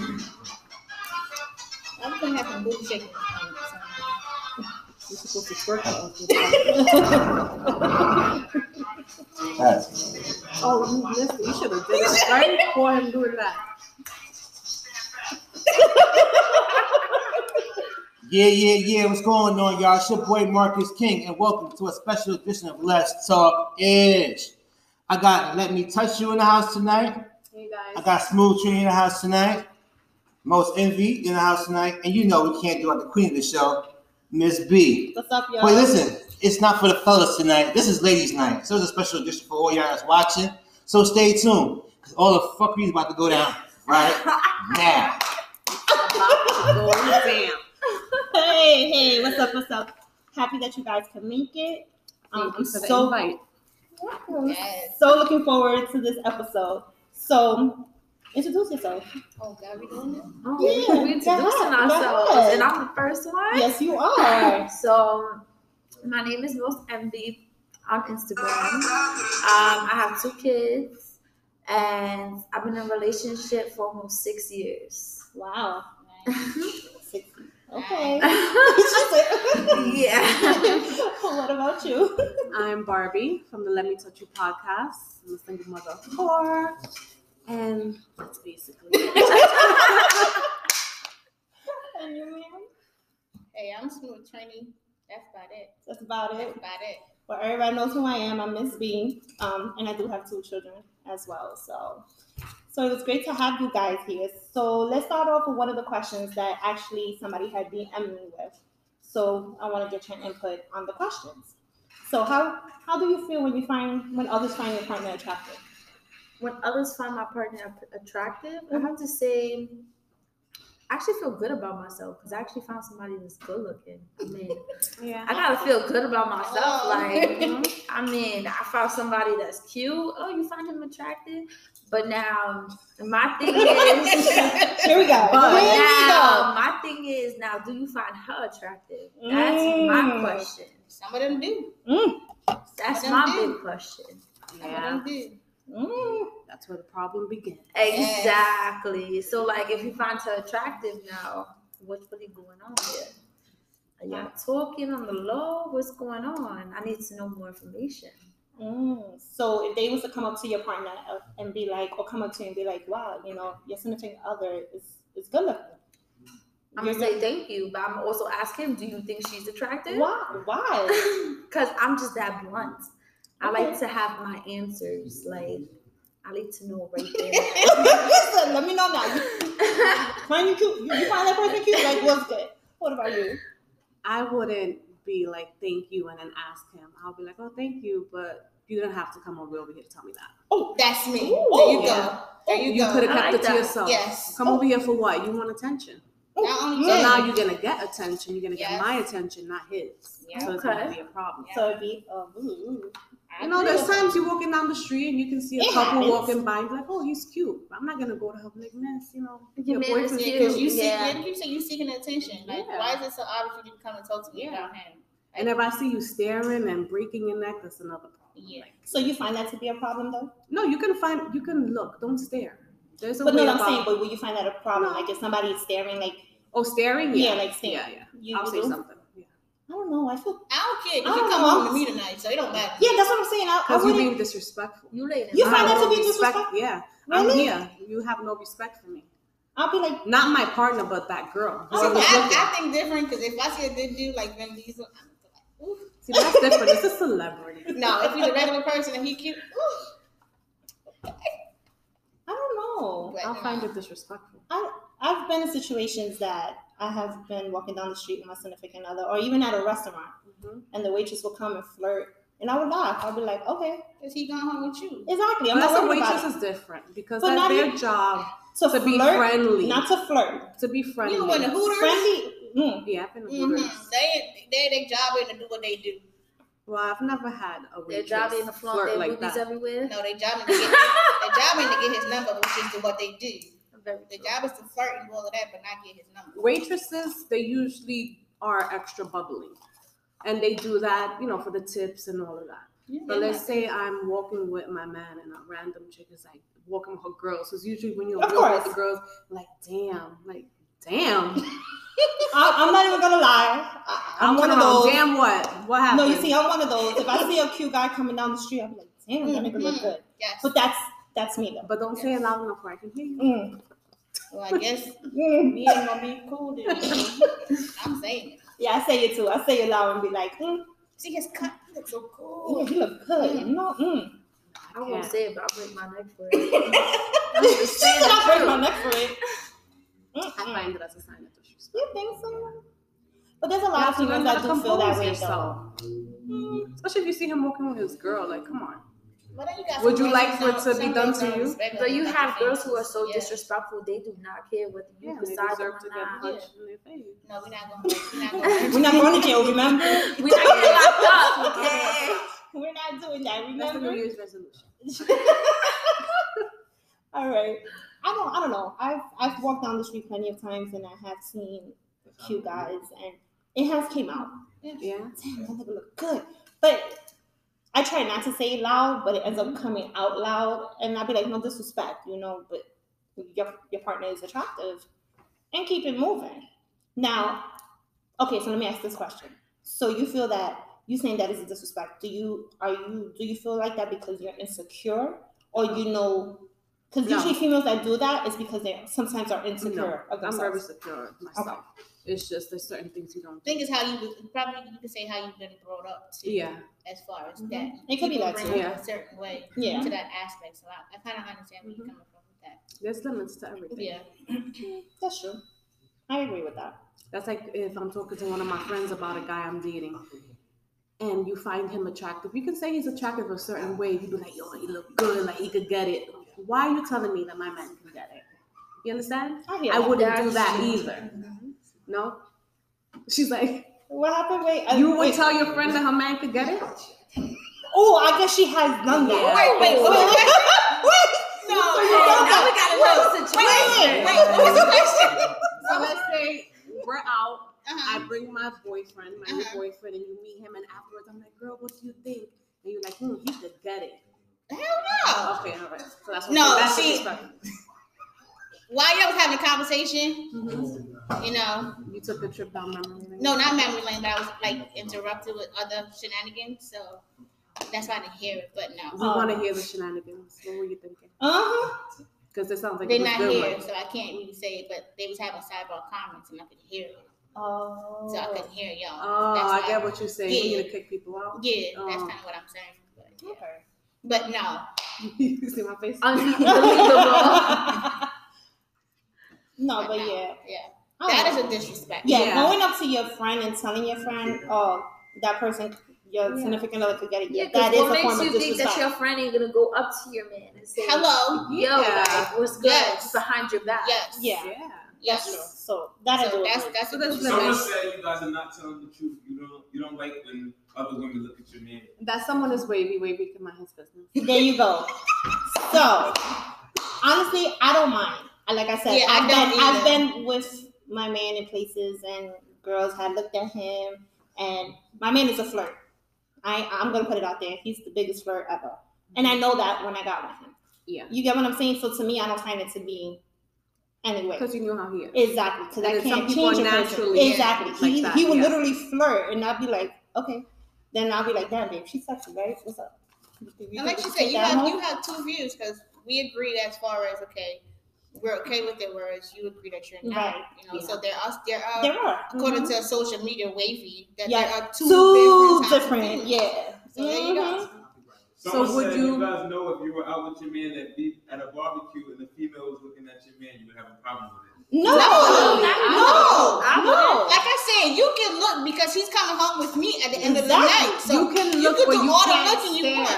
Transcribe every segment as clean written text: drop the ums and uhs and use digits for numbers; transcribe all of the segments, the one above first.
I'm gonna have some booty shaking. You're supposed to twerk on us. That's oh, listen, you should have did it right before him doing that. Yeah. What's going on, y'all? It's your boy Marcus King, and welcome to a special edition of Let's Talk Ish. I got Let Me Touch You in the house tonight. Hey guys. I got Smooth Tree in the house tonight. Most MD in the house tonight. And you know we can't do it, the queen of the show, Miss B. What's up, y'all? Wait, listen. It's not for the fellas tonight. This is ladies' night. So it's a special edition for all y'all that's watching. So stay tuned, because all the fuckery is about to go down right now. About to go down. Hey, what's up? Happy that you guys can make it. I'm so hyped. Yes. So looking forward to this episode. So introduce yourself. Oh, God, we doing this? Oh, yeah, we're introducing ourselves. And I'm the first one. Yes, you are. So my name is Most MD on Instagram. I have 2 kids, and I've been in a relationship for almost 6 years. Wow. Nice. 6 years. Okay. Yeah. Well, what about you? I'm Barbie from the Let Me Touch You Podcast. I'm a single mother of 4, and that's basically it. And you, ma'am? Hey, I'm Smooth Tiny. That's about it. Well, everybody knows who I am. I'm Miss B, and I do have 2 children as well. So it was great to have you guys here. So let's start off with one of the questions that actually somebody had DM'd me with. So I want to get your input on the questions. So how do you feel when others find your partner attractive? When others find my partner attractive, I have to say, I actually feel good about myself because I actually found somebody that's good looking. I mean, yeah. I gotta feel good about myself. Oh. Like, I mean, I found somebody that's cute. Oh, you find him attractive? But now, my thing is... Now, do you find her attractive? That's my question. Some of them do. That's my big question. Some of them do. That's where the problem begins. Exactly. Yes. So, like, if you find her attractive now, what's really going on here? Are y'all talking on the low? What's going on? I need to know more information. So, if they was to come up to your partner and be like, or come up to you and be like, wow, you know, your significant other is good looking. I'm going to say thank you, but I'm also ask him, do you think she's attractive? Why? Because I'm just that blunt. I like to have my answers. Like, I like to know right there. Listen, let me know now. Find you cute. You find that person cute? Like, what's good? What about you? I wouldn't be like, thank you, and then ask him. I'll be like, oh, thank you, but you don't have to come over here to tell me that. Oh, that's me. Ooh, there you go. You could have kept it to yourself. Yes. Come over here for what? You want attention. So now you're going to get attention. You're going to get my attention, not his. Yeah. So it's going to be a problem. Yeah. So it'd be you know, there's times you're walking down the street and you can see a couple walking by and be like, oh, he's cute. I'm not going to go to her like, miss, you know, your boyfriend is cute. You're seeking attention. Like, why is it so odd if you didn't come and talk to me about him? Like, and if I see you staring and breaking your neck, that's another problem. Yeah. Like, so you find that to be a problem, though? No, you can look. Don't stare. There's a but no, I'm saying, but will you find that a problem? No. Like, if somebody is staring, like... Oh, staring? Yeah. Yeah, like staring. Yeah, yeah. I'll say something. I don't know. I don't care. You can come home to me tonight, so it don't matter. Yeah, that's what I'm saying. Because you're being disrespectful. You find that to be disrespectful? Yeah. Really? I'm here. You have no respect for me. I'll be like... Not my partner, but that girl. I think different, because if I see a good dude like Ben Diesel, I'm like, oof. See, that's different. It's a celebrity. No, if he's a regular person and he cute, oof. I don't know. But I'll find it disrespectful. I've been in situations that I have been walking down the street with my significant other, or even at a restaurant, and the waitress will come and flirt, and I would laugh. I'll be like, "Okay, is he going home with you?" Exactly. I'm not worried about it. Waitress is different because that's their job to be friendly, not to flirt. To be friendly. You in the Hooters? Friendly. Yeah, I've been in Hooters. They their job is to do what they do. Well, I've never had a waitress their job in the flirt like that. Everywhere. No, their job is to get his number, which is what they do. The job is to flirt and all of that, but not get his number. Waitresses, they usually are extra bubbly, and they do that, you know, for the tips and all of that. Yeah, but let's say I'm walking with my man, and a random chick is like, walking with her girls. Because usually when you're walking with the girls, like damn. I'm not even gonna lie. I'm one of those. Damn what happened? No, you see, I'm one of those. If I see a cute guy coming down the street, I'm like, damn, that nigga look good. Yes. But that's me though. But don't say it loud enough where I can hear you. Mm. Well, I guess me and my be cool then. I'm saying it. Yeah, I say it too. I say it loud and be like, see his cut. He looks so cool. Yeah, he look good. Mm. No, I won't say it, but I'll break my neck for it. She said I'll break my neck for it. I find that as a sign of disrespect. You think so? But there's a lot of people that do feel that way though. Mm. Especially if you see him walking with his girl, like, come on. Would you like for it to be done to you? But you have girls who are so disrespectful, they do not care what you decide or not. No, we're not going to jail, remember? We're not getting locked up, okay? We're not doing that, remember? That's the New Year's resolution. All right. I don't know. I've walked down the street plenty of times, and I have seen cute guys, and it has came out. Yeah. Damn, that nigga look good. But I try not to say it loud, but it ends up coming out loud, and I'll be like, no disrespect, you know, but your partner is attractive, and keep it moving. Now, okay, so let me ask this question. So you feel that you saying that is a disrespect? Do you feel like that because you're insecure, or you know? Because usually females that do that is because they sometimes are insecure of themselves. I'm very secure myself. Okay. It's just there's certain things you don't. Think is how you could say how you've been brought up too. Yeah. As far as that, it could be that too. Yeah. A certain way. Yeah. To that aspect, so I kind of understand where you're coming from with that. There's limits to everything. Yeah. That's true. I agree with that. That's like if I'm talking to one of my friends about a guy I'm dating, and you find him attractive. You can say he's attractive a certain way. You'd be like, yo, he look good. Like he could get it. Why are you telling me that my man can get it? You understand? I wouldn't do that either. No? She's like, what happened? Wait, you would tell your friend that her man could get it? Oh, I guess she has done that. Wait. No, now we got another situation. Wait, what was the question? So let's say we're out. I bring my new boyfriend, and you meet him, and afterwards I'm like, girl, what do you think? And you're like, he could get it. Hell no. Okay, all right. So that's what while y'all was having a conversation, you know, you took the trip down memory lane. No, not memory lane, but I was like interrupted with other shenanigans, so that's why I didn't hear it. But no, we want to hear the shenanigans. What were you thinking? Because it sounds like they're not here, so I can't really say it. But they was having sidebar comments, and I could hear it. Oh, so I couldn't hear y'all. Oh, that's I get what you're saying. You need to kick people out. Yeah, that's kind of what I'm saying. But, yeah. Okay. But no. You see my face? Unbelievable. No, but yeah. That is a disrespect. Yeah, going up to your friend and telling your friend, oh, that person, your significant other could get it. Yeah, that is a form of disrespect. What makes you think that your friend ain't gonna go up to your man and say, hello, yo, like, what's good? Yes. Behind your back. Yes. Yeah. Yes. That's true. So that's someone said you guys are not telling the truth. You don't like when other women look at your man. That someone is wavy to mind his business. There you go. So honestly, I don't mind. Like I said, I've been with my man in places, and girls have looked at him, and my man is a flirt. I'm gonna put it out there. He's the biggest flirt ever, and I know that when I got with him. Yeah. You get what I'm saying? So to me, I don't find it to be. Anyway, because you know how he is. Exactly, because I can't change naturally. Exactly, like he will literally flirt, and I'll be like, okay. Then I'll be like, damn, babe, she's sexy, right? What's up? And like you said, you have two views, because we agreed as far as okay, we're okay with it, whereas you agree that you're not. Right. You know, so there are according to social media wavy that there are two different. Yeah. So there you go. Someone said, you guys know if you were out with your man at a barbecue and the female was looking at your man, you would have a problem with it. No. Like I said, you can look because he's coming home with me at the end of the night. So you can do all the looking you want.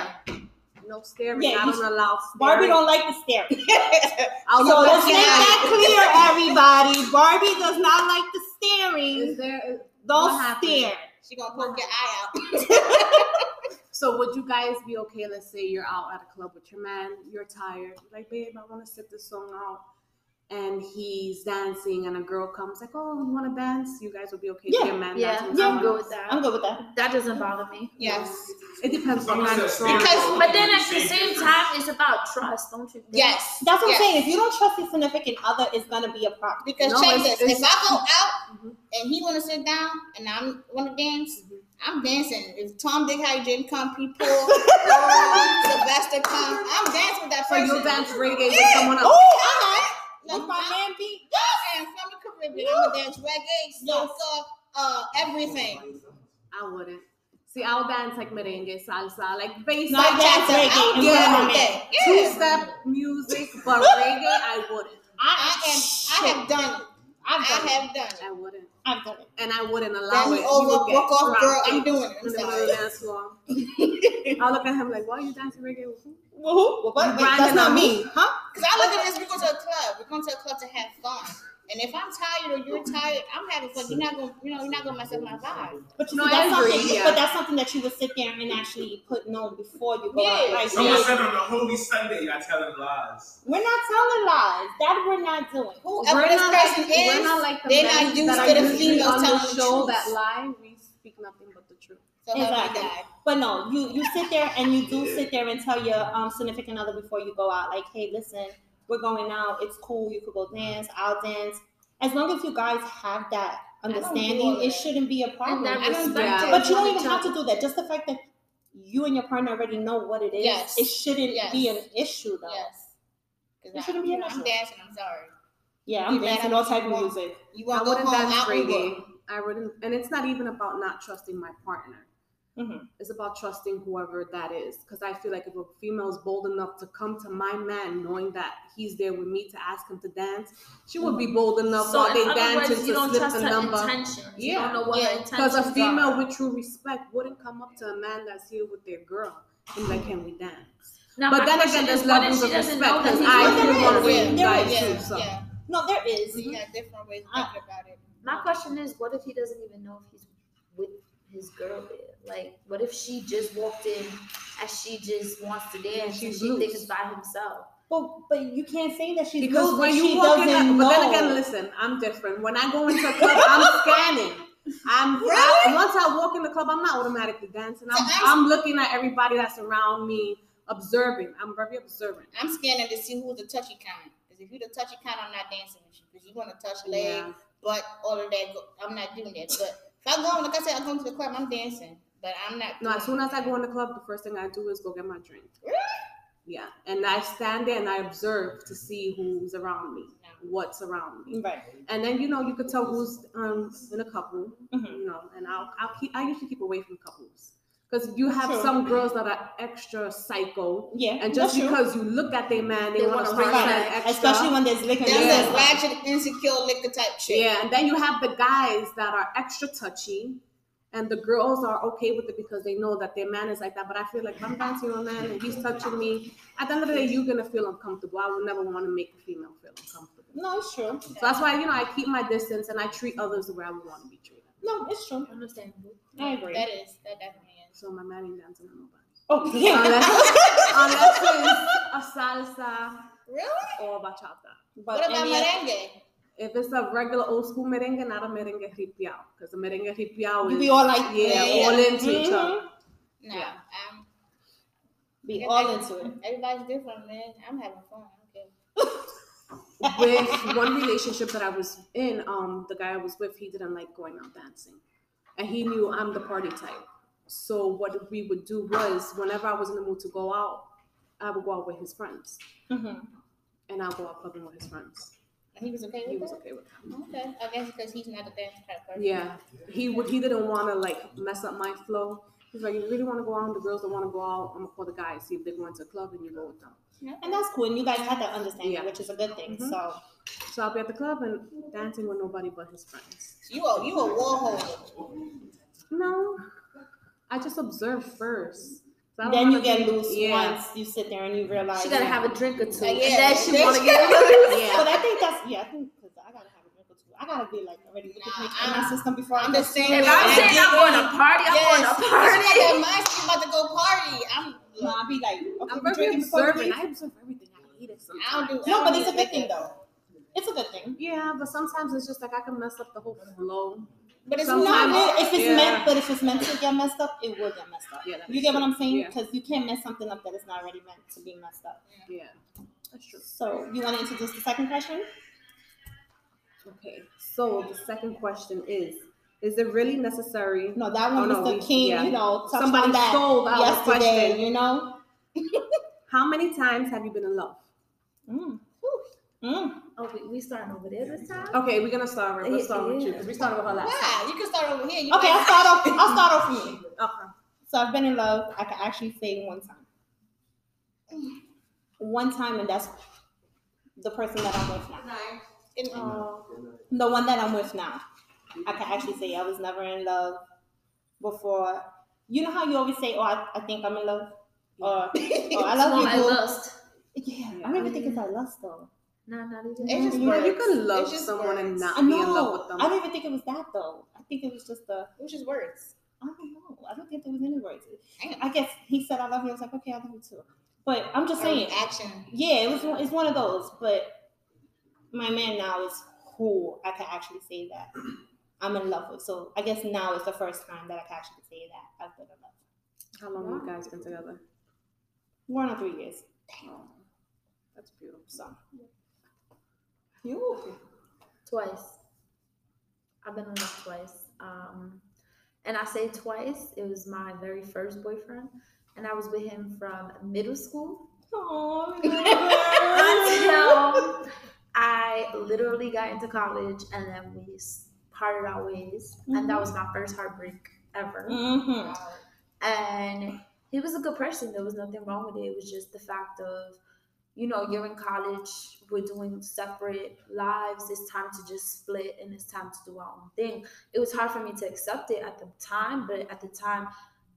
No staring. Yeah, I don't allow staring. Barbie don't like the staring. So let's make that clear, everybody. Barbie does not like the staring. Don't stare. She gonna poke your eye out. So would you guys be okay, let's say you're out at a club with your man, you're tired, like, babe, I want to sit this song out, and he's dancing, and a girl comes like, "Oh, you want to dance? You guys will be okay." Yeah, man, I'm good with that. I'm good with that. That doesn't bother me. Yes, it depends on the song. But then at the same time, it's about trust, don't you think? Yes, that's what I'm saying. If you don't trust your significant other, it's gonna be a problem. Because check this: if I go out and he wanna sit down and I wanna dance, I'm dancing. If Tom, Dick, Harry, Jane come, people, Sylvester come, I'm dancing with that person. So you'll dance reggae with someone else. Oh, like my man beat. Yes, and from the Caribbean, I'm gonna dance reggae, salsa, everything. I wouldn't. See, I'll dance like merengue, salsa, like bass, like reggae. Yeah, two-step music, but reggae, I wouldn't. I have done it. I wouldn't. I've done it. And I wouldn't allow it. Walk off, girl. I'm doing it. I'll look at him like, why are you dancing reggae with who? Well, who? Well, that's not me. Huh? Because I look at this, we're going to a club. We're going to a club to have fun. And if I'm tired or you're tired, I'm having fun. You're not going, you're not going to mess up my vibe. But you know, that's something that you would sit there and actually put known before you go out. Like, someone said on the Holy Sunday, you're telling lies. We're not telling lies. That we're not doing. Whoever this person is, they're not used to the females telling the show that lie. We speak nothing but the truth. Exactly. But no, you sit there and you do sit there and tell your significant other before you go out, like, hey, listen, we're going out. It's cool. You could go dance. I'll dance. As long as you guys have that understanding, it shouldn't be a problem. But you don't even have to do that. Just the fact that you and your partner already know what it is, it shouldn't be an issue, though. Yes. It shouldn't be an issue. I'm dancing. I'm sorry. Yeah, I'm dancing all type of music. I wouldn't dance reggae. I wouldn't. And it's not even about not trusting my partner. Mm-hmm. It's about trusting whoever that is, because I feel like if a female is bold enough to come to my man knowing that he's there with me to ask him to dance, she would be bold enough while they dancing to slip the number. Because a female with true respect wouldn't come up to a man that's here with their girl and be like, "Can we dance?" Now, but then again, there's levels of respect. There is. Mm-hmm. Yeah, different ways of thinking about it. My question is, what if he doesn't even know if he's with his girl there? Like, what if she just walked in as she just wants to dance? She thinks it's by himself. Well, but you can't say that she's because when you walk in, but then again, listen, I'm different. When I go into a club, I'm scanning. Once I walk in the club, I'm not automatically dancing. I'm looking at everybody that's around me, observing. I'm very observant. I'm scanning to see who's the touchy kind. Because if you're the touchy kind, I'm not dancing with you because you want to touch leg, butt, all of that. I'm not doing that. But if I go, like I said, I go into the club, I'm dancing, but I'm not. No, as soon as I go in the club, the first thing I do is go get my drink. Really? Yeah, and I stand there and I observe to see who's around me, what's around me. Right. And then, you know, you could tell who's in a couple, you know, and I usually keep away from couples. Because you have some girls that are extra psycho. Yeah. And just because you look at their man, they want to bring that extra. Especially when there's liquor. There's a ratchet, insecure liquor type shit. Yeah. And then you have the guys that are extra touchy. And the girls are okay with it because they know that their man is like that. But I feel like if I'm dancing on a man and he's touching me, at the end of the day, you're going to feel uncomfortable. I would never want to make a female feel uncomfortable. No, it's true. So that's why, you know, I keep my distance and I treat others the way I would want to be treated. No, it's true. Understandable. I agree. That definitely is. So my man ain't dancing on nobody. Oh, yeah. Unless it's a salsa. Really? Or bachata. But what about merengue? If it's a regular old school merengue, not a merengue ripiao. Because a merengue ripiao is... We all like... Yeah, all into each other. No, yeah. Be all into it. Everybody's different, man. I'm having fun. Okay. With one relationship that I was in, the guy I was with, he didn't like going out dancing. And he knew I'm the party type. So what we would do was, whenever I was in the mood to go out, I would go out with his friends. Mm-hmm. And I'll go out clubbing with his friends. And he was okay with it? He was okay with it. Okay. I guess because he's not a dance type person. Yeah. He didn't want to, like, mess up my flow. He's like, you really want to go out? The girls don't want to go out. I'm going to call the guys, see if they're going to a club, and you go with them. Yeah. And that's cool. And you guys had that understanding, which is a good thing. Mm-hmm. So I'll be at the club and dancing with nobody but his friends. You a wall holder? No, I just observe first. Then you get loose once you sit there and you realize she gotta have a drink or two. Yeah. And then she wanna get loose. Yeah. But I think because I gotta have a drink or two. I gotta be like already with the picture in my system before I'm just saying. If I'm saying I'm going to party, I'm going to party. I'm about to go party. I'll be like, okay, I'm very observant. I observe everything. I eat it sometimes. No, but it's a big thing though. It's nothing. Yeah, but sometimes it's just like I can mess up the whole flow. But it's sometimes, not if it's meant. But if it's meant to get messed up, it will get messed up. Yeah, you get what I'm saying? Because you can't mess something up that is not already meant to be messed up. Yeah, that's true. So you want to introduce the second question? Okay. So the second question is it really necessary? No, that one, Mr. King. Yeah. You know, somebody stole that yesterday. Question. You know, how many times have you been in love? Okay, we starting over there this time. Okay, we're gonna start. Let's start with you because we started with her last. Yeah, you can start over here. Okay, I'll start off with you. Okay. So I've been in love. I can actually say one time, and that's the person that I'm with now. The one that I'm with now. I can actually say I was never in love before. You know how you always say, "Oh, I think I'm in love," or "Oh, I love you." I lust. Yeah, I don't even think it's I lust though. No, not even. It's just you can love someone words. And not be in love with them. I don't even think it was that though. I think it was just it was just words. I don't know. I don't think there was any words. I guess he said I love you. I was like, okay, I love you too. But I'm just saying action. Yeah, it's one of those. But my man now is who I can actually say that I'm in love with. So I guess now is the first time that I can actually say that I've been in love. How long have you guys been together? 1 or 3 years. Damn. That's beautiful. So. You? Twice. I've been in love twice. And I say twice. It was my very first boyfriend. And I was with him from middle school. Oh, no. Until I literally got into college and then we parted our ways. Mm-hmm. And that was my first heartbreak ever. Mm-hmm. And he was a good person. There was nothing wrong with it. It was just the fact of, you know, you're in college, we're doing separate lives, it's time to just split and it's time to do our own thing. It was hard for me to accept it at the time, but at the time,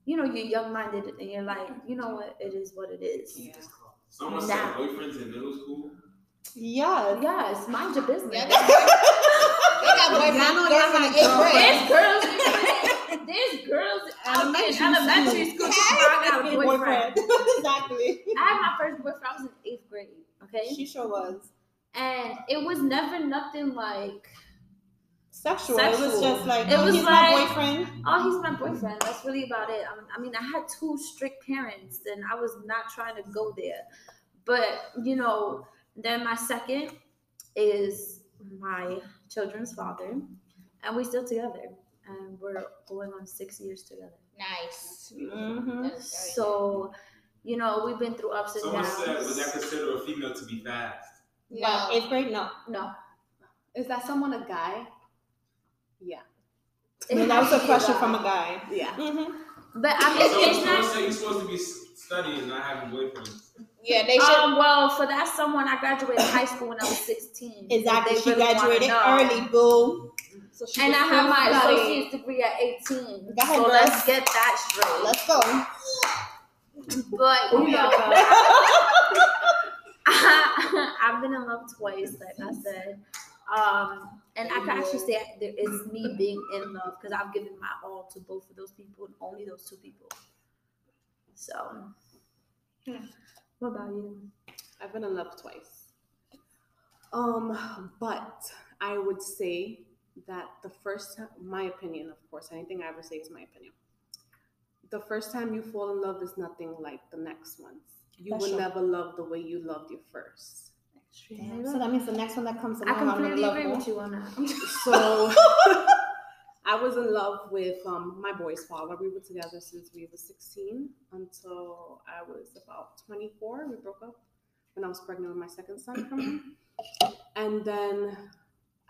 you know, you're young-minded and you're like, you know what, it is what it is. Yeah. Someone said boyfriends in middle school? Yeah. Yes, mind your business. Yeah, there's girls in elementary school I got a boyfriend. Exactly. I had my first boyfriend, I was in 8th grade, okay? She sure was. And it was never nothing like sexual. It was just like, oh, he's my boyfriend. Oh, he's my boyfriend. That's really about it. I mean, I had 2 strict parents and I was not trying to go there. But, you know, then my second is my children's father and we're still together. And we're going on 6 years together. Nice. Mm-hmm. So, you know, we've been through ups and downs. Someone said, was that considered a female to be fast? No. 8th grade? No. Is that someone a guy? Yeah. I mean, that was a question from a guy. Yeah. Mm-hmm. But I mean, someone said you're supposed to be studying, not having boyfriends. Yeah, they should. Well, for that someone, I graduated high school when I was 16. Exactly. She really graduated early, boo. So and I have my associate's degree at 18. Go ahead, so let's get that straight. Let's go. But you know, I've been in love twice, like I said, and I can actually say it's me being in love because I've given my all to both of those people and only those 2 people. So, What about you? I've been in love twice. But I would say that the first time, my opinion, of course, anything I ever say is my opinion. The first time you fall in love is nothing like the next ones. You will never love the way you loved your first. Damn. So that means the next one that comes along, I'm gonna love what you wanna. So I was in love with my boy's father. We were together since we were 16 until I was about 24. We broke up when I was pregnant with my second son from him. And then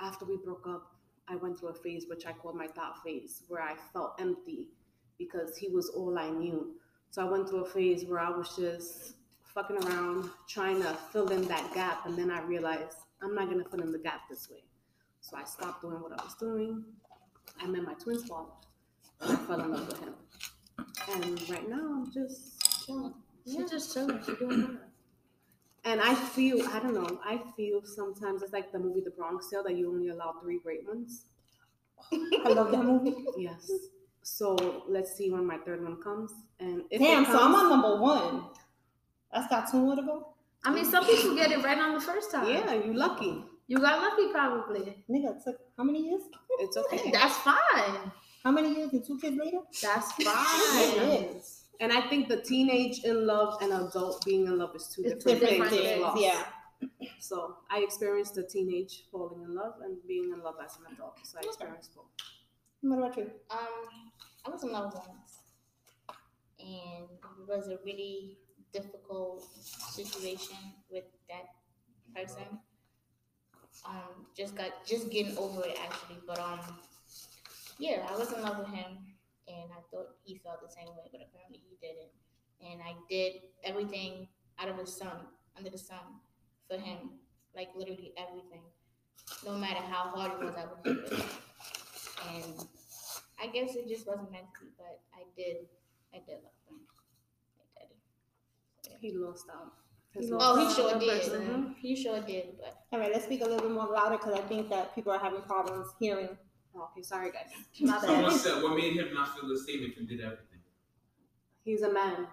after we broke up, I went through a phase which I called my thought phase, where I felt empty because he was all I knew. So I went through a phase where I was just fucking around trying to fill in that gap. And then I realized I'm not going to fill in the gap this way. So I stopped doing what I was doing. I met my twin's father. I fell in love with him. And right now I'm just chilling. She's just chilling. She's doing well. And I feel sometimes it's like the movie The Bronx Tale that you only allow 3 great ones. I love that movie. Yes. So let's see when my third one comes. And if damn, comes, so I'm on number 1. That's got 2 more to go. I mean, some people get it right on the first time. Yeah, you're lucky. You got lucky, probably. Nigga, took how many years? It's okay. That's fine. How many years and two kids later? That's fine. Yes. And I think the teenage in love and adult being in love is two different things. As well. Yeah. So I experienced the teenage falling in love and being in love as an adult. So I experienced both. What about you? I was in love once, and it was a really difficult situation with that person. Just getting over it actually, but yeah, I was in love with him, and I thought he felt the same way, but apparently he didn't. And I did everything under the sun, for him, like literally everything, no matter how hard it was, I would do it. And I guess it just wasn't meant to be, but I did love him. I did. He lost out. He sure did. But all right, let's speak a little bit more louder because I think that people are having problems hearing. Oh, okay, sorry guys. My bad. Someone said, what made him not feel the same if he did everything? He's a man.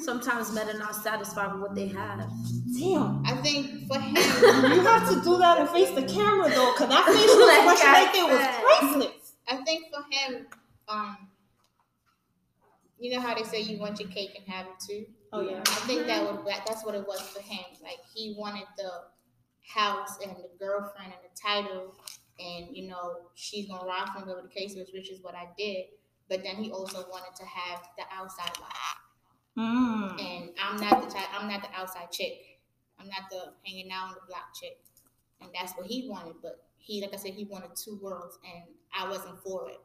Sometimes men are not satisfied with what they have. Damn. I think for him, you have to do that and face the camera though, because that facial expression right there was priceless. I think for him, you know how they say you want your cake and have it too? Oh yeah. I think that's what it was for him. Like he wanted the house and the girlfriend and the title and you know she's gonna ride from whatever the case was, which is what I did. But then he also wanted to have the outside life. Mm. And I'm not the outside chick. I'm not the hanging out on the block chick. And that's what he wanted. But he, like I said, he wanted two worlds, and I wasn't for it.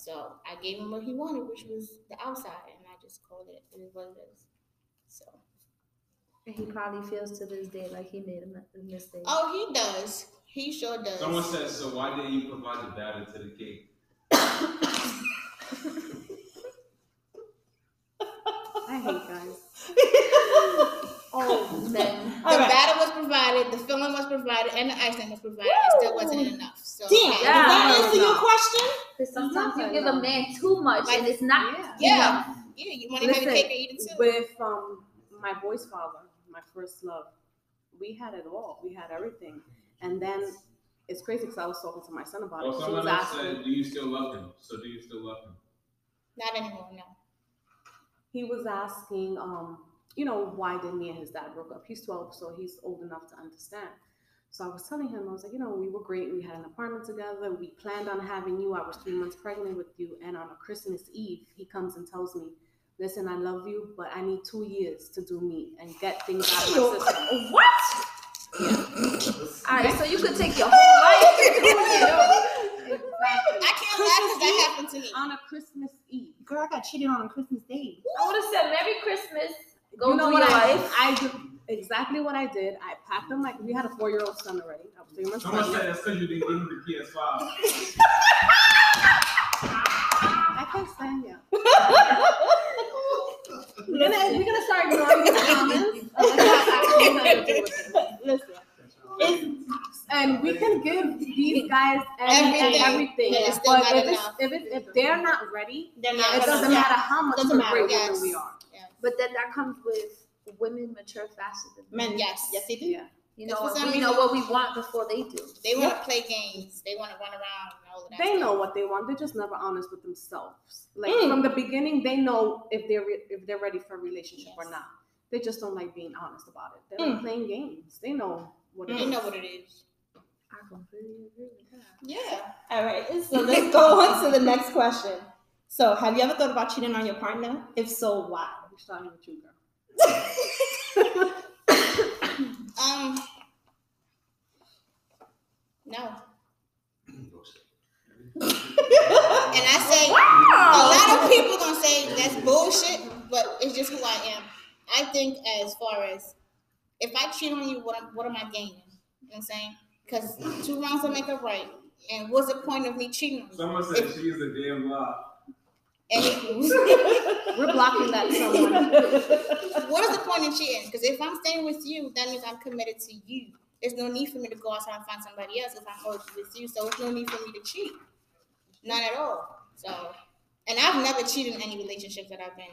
So I gave him what he wanted, which was the outside, and I just called it. It is what it is. So. And he probably feels to this day like he made a mistake. Oh, he does. He sure does. Someone says, so why didn't you provide the batter to the cake? I hate guys. Oh, man. The batter was provided, the filling was provided, and the icing was provided. It still wasn't enough. So, damn, does that answer your question? Because sometimes you give a man too much, like, and it's not. Yeah, you want to have a cake and eat it too. With my boy's father, my first love, we had it all. We had everything. And then it's crazy because I was talking to my son about it. Someone else said, do you still love him? So do you still love him? Not anymore, no. He was asking, why did me and his dad broke up? He's 12, so he's old enough to understand. So I was telling him, I was like, we were great. We had an apartment together. We planned on having you. I was 3 months pregnant with you. And on a Christmas Eve, he comes and tells me, listen, I love you, but I need 2 years to do me and get things out of my system. What? Yeah. All right, so you could take your whole life to do it. I can't laugh because that happened to me. On a Christmas Eve. Girl, I got cheated on Christmas Day. I would have said, Merry Christmas. Go you know what I did exactly what I did. I packed them like we had a 4-year-old son already. I was 3 months old. Someone said that's because you didn't give him the PS5. I can't stand you. We're gonna start ignoring the comments. Listen. And we can give these guys everything. Yeah, but if they're not ready, it doesn't matter how much of a great woman we are. Yes. But then that comes with women mature faster than men. Yes, they do. Yeah. You know, we know what we want before they do. They want to play games. They want to run around and all that. They know what they want. They're just never honest with themselves. Like from the beginning, they know if they're ready for a relationship or not. They just don't like being honest about it. They like playing games. They know what it is. They know what it is. I completely agree with that. Yeah. All right. So let's go on to the next question. So, have you ever thought about cheating on your partner? If so, why? We're starting with you, girl. No. And I say, a lot of people gonna say that's bullshit, but it's just who I am. I think as far as if I cheat on you, what am I gaining? You know what I'm saying? Because two wrongs don't make a right. And what's the point of me cheating? Someone said she is a damn lie. We're blocking that someone. What is the point of cheating? Because if I'm staying with you, that means I'm committed to you. There's no need for me to go outside and find somebody else if I'm always with you. So there's no need for me to cheat. None at all. So And I've never cheated in any relationship that I've been in.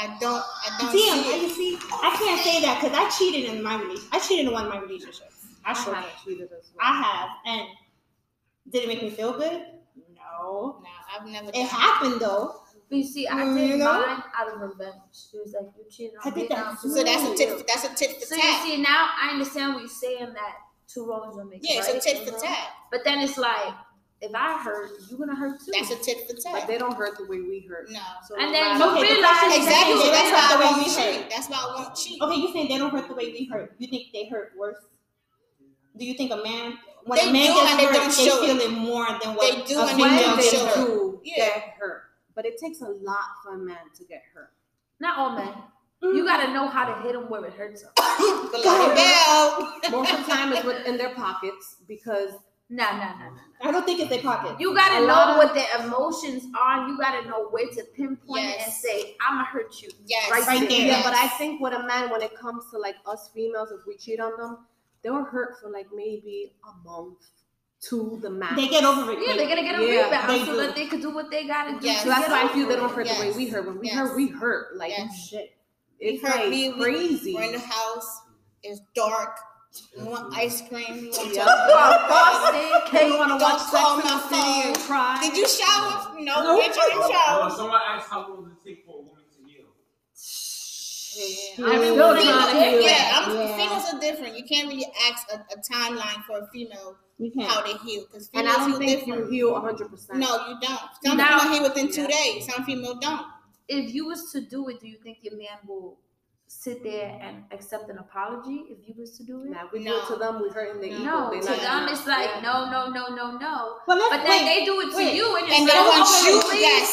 I don't. Damn, cheat. I can't say that because I cheated in my relationship. I cheated in one of my relationships. I have, and did it make me feel good? No. I've never. It happened though. But you see, I did mine out of revenge. She was like, "You cheated on me." So that's a tit for tat. So you see, now I understand what you're saying, that two wrongs don't make it right. It's a tit for tat. But then it's like, if I hurt, you're gonna hurt too. That's a tit for tat. But they don't hurt the way we hurt. No. So and then you realize exactly. So that's why I won't cheat. That's why I won't cheat. Okay, you saying they don't hurt the way we hurt. You think they hurt worse? Do you think a man, when a man gets hurt, they feel it more than what they do when they do get hurt? But it takes a lot for a man to get hurt. Not all men. Mm-hmm. You got to know how to hit them where it hurts them. Most of the time it's within their pockets because... No. I don't think it's their pocket. You got to know what their emotions are. You got to know where to pinpoint it and say, I'm going to hurt you. Yes. Right there. Yeah, but I think with a man, when it comes to like us females, if we cheat on them, they'll hurt for like maybe a month. To the max. They get over it. Yeah, they're going to get a rebound so that they could do what they got to do. So that's why I feel they don't hurt the way we hurt. When we hurt, we hurt. Like, shit. It's like crazy. We're in the house. It's dark. We want ice cream. We want frosting. We want to watch my phone. Did you shower? No, bitch, I didn't shower. Someone asked how long does it take for a woman to heal. I mean, females are different. You can't really ask a timeline for a female. You can't. How they heal, because females heal different. And I don't think you heal 100%. No, you don't. Some females heal within 2 days. Some females don't. If you was to do it, do you think your man will sit there and accept an apology? If you was to do it, do it to them, we hurting their ego. No, to them it's like no. But then they do it to you, and it's like, oh,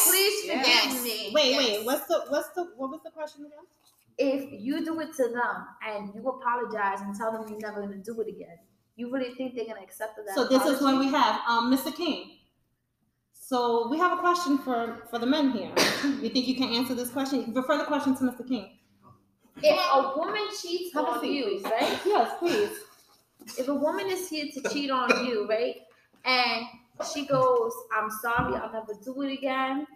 please forgive me. Wait. What was the question again? If you do it to them and you apologize and tell them you're never going to do it again, you really think they're going to accept that? So this apology? Is when we have Mr. King. So we have a question for the men here. You think you can answer this question? Refer the question to Mr. King. If a woman cheats on you, right? Yes, please. If a woman is here to cheat on you, right? And she goes, I'm sorry, I'll never do it again.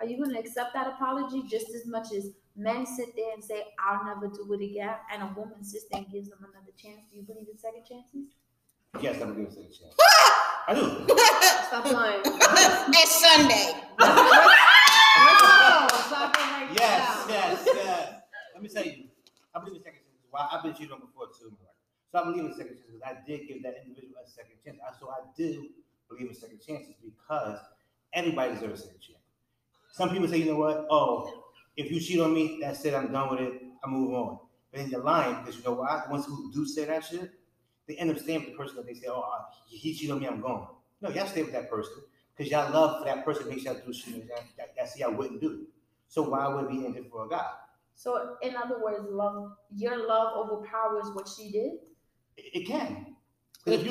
Are you going to accept that apology just as much as men sit there and say, I'll never do it again, and a woman sits there and gives them another chance? Do you believe in second chances? Yes, I'm going to give a second chance. I do. Stop lying. It's Sunday. Yes. Let me tell you, I believe in second chances. Well, I've been cheated on before, too. So I believe in second chances because I did give that individual a second chance. So I do believe in second chances because everybody deserves a second chance. Some people say, you know what? Oh, if you cheat on me, that's it. I'm done with it. I move on. But then you're lying because you know why? The ones who do say that shit, they end up staying with the person that they say, oh, he cheated on me, I'm gone. No, y'all stay with that person because y'all love for that person makes y'all do shit that y'all wouldn't do. So why would it be ended for a guy? So in other words, your love overpowers what she did? It can. It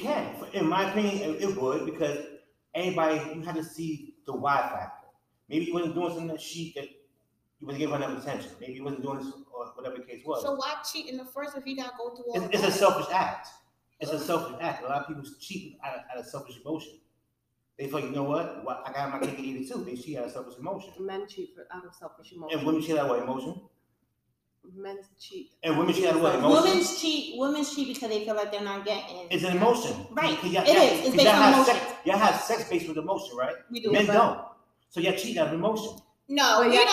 can. In my opinion, it would because everybody, you have to see the why factor. Maybe you wasn't doing something that you wasn't giving enough attention. Maybe you wasn't doing this or whatever the case was. So why cheat in the first if you gotta go through all it's a selfish act. It's a selfish act. A lot of people cheat out of selfish emotion. They feel, you know what? Well, I got my cake and eat it too. They cheat out of selfish emotion. Men cheat out of selfish emotion. And women cheat out of what emotion? Men cheat. And women cheat out of what emotion? Women cheat because they feel like they're not getting. It's an emotion. Right. It is. It's based on emotion. Y'all have sex based with emotion, right? We do. Men don't. So you're cheating out of emotion. No, we don't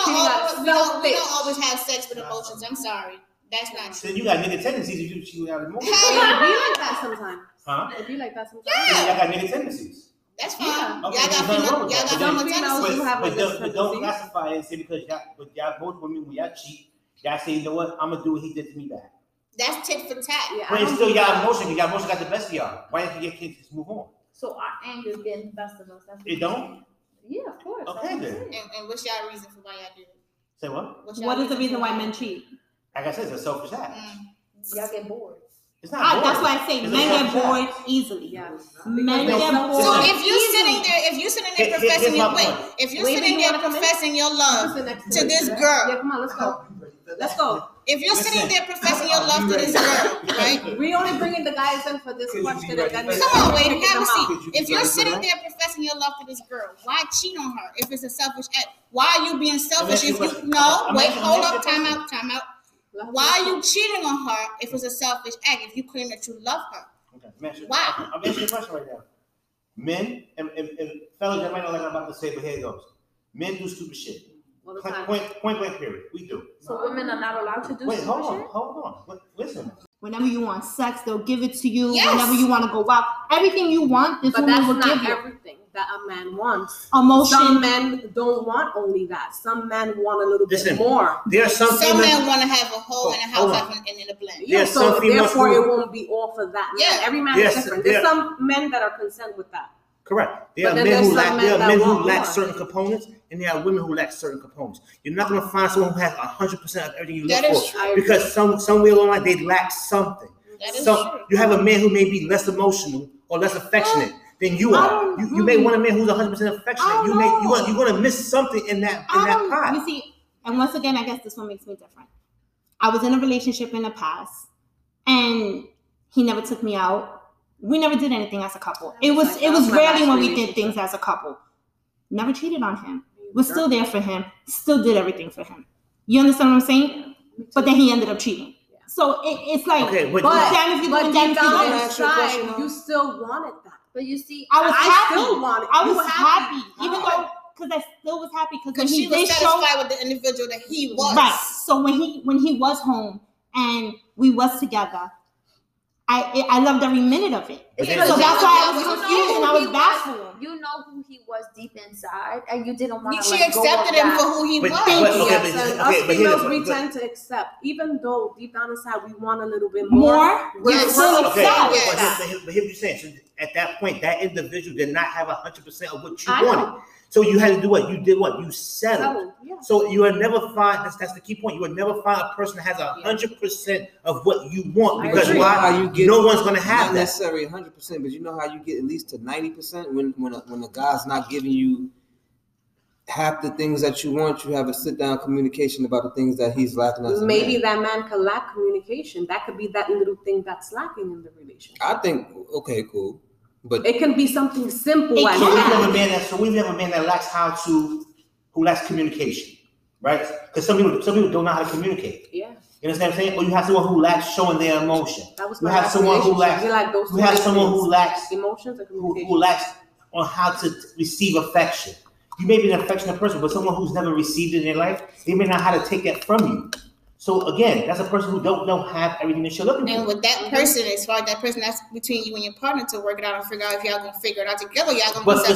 always have sex with emotions. I'm sorry. That's not true. Then you got nigga tendencies if you cheat out of emotion. Hey, you like that sometimes. Huh? If you like that sometimes. Yeah. Y'all got nigga tendencies. That's fine. Yeah. Okay, y'all got tendencies. But don't classify it and say because y'all both women, when y'all cheat, y'all say, you know what? I'm going to do what he did to me back. That's tit for tat. Yeah, but it's still y'all emotion. Y'all emotion got the best of y'all. Why don't you get kids to move on? So our anger is getting the best of us. It don't? Yeah, of course. Okay, then. And what's y'all reason for why y'all do it? Say what? What is the reason why men cheat? Like I said, it's a selfish act. Y'all get bored. It's not bored. That's why I say men get bored easily. Men get bored. So if you're sitting there professing your love to this girl, Let's go. If you're sitting there professing your love to this girl, right? We only bringing the guys in for this one today. Come on, wait, have a seat. If you're sitting there professing your love to this girl, why cheat on her if it's a selfish act? Why are you being selfish if you... No, wait, hold up, time out. Why are you cheating on her if it's a selfish act, if you claim that you love her? Okay. Why? I'm asking you a question right now. Men, and fellas that might not like what I'm about to say, but here it goes. Men do stupid shit. Point blank period. We do. So women are not allowed to do stupid shit? Hold on. Listen. Whenever you want sex, they'll give it to you. Yes. Whenever you want to go out. Everything you want, this woman will give you. But that's not everything that a man wants. Emotion. Some men don't want only that. Some men want a little bit more. Some men want to have a hoe and a housewife and in a blend. Yeah, so therefore it won't be all for that. Yeah. Every man is different. There's some men that are concerned with that. Correct. There are men who lack certain components, and there are women who lack certain components. You're not going to find someone who has 100% of everything you look for, because somewhere along the line they lack something. So you have a man who may be less emotional or less affectionate than you are. You may want a man who's 100% affectionate. You're going to miss something in that pot. You see, and once again, I guess this one makes me different. I was in a relationship in the past, and he never took me out. We never did anything as a couple. It was rarely when we did things as a couple. Never cheated on him. Was still there for him. Still did everything for him. You understand what I'm saying? But then he ended up cheating. So it's like, okay, but damn if you go, damn if you don't. You still wanted that. But you see, I was happy, even though, because I still was happy because she was satisfied with the individual that he was. Right. So when he was home and we was together, I loved every minute of it. So that's why I was confused and I was baffled. You know who he was deep inside, and you didn't want to. She accepted him for who he was. Us females, we tend to accept, even though deep down inside we want a little bit more. We're still accepting. But here's what you're saying. So at that point, that individual did not have 100% of what you wanted. So you had to do what? You did what? You settled. Yeah. So you will never find, that's the key point, you will never find a person that has 100% of what you want. Because no one's going to have that. Not necessarily 100%, but you know how you get at least to 90% when a guy's not giving you half the things that you want. You have a sit-down communication about the things that he's lacking as a man. Maybe that man could lack communication. That could be that little thing that's lacking in the relationship. I think, okay, cool. But it can be something simple. So we have a man that lacks who lacks communication, right? Because some people don't know how to communicate. Yeah. You understand what I'm saying? Or you have someone who lacks showing their emotion. That was you have someone who lacks emotions or communication. Who lacks on how to receive affection. You may be an affectionate person, but someone who's never received it in their life, they may not know how to take that from you. So again, that's a person who don't have everything that you're looking for. And with that person, as far as that person, that's between you and your partner to work it out and figure out if y'all gonna figure it out together. But for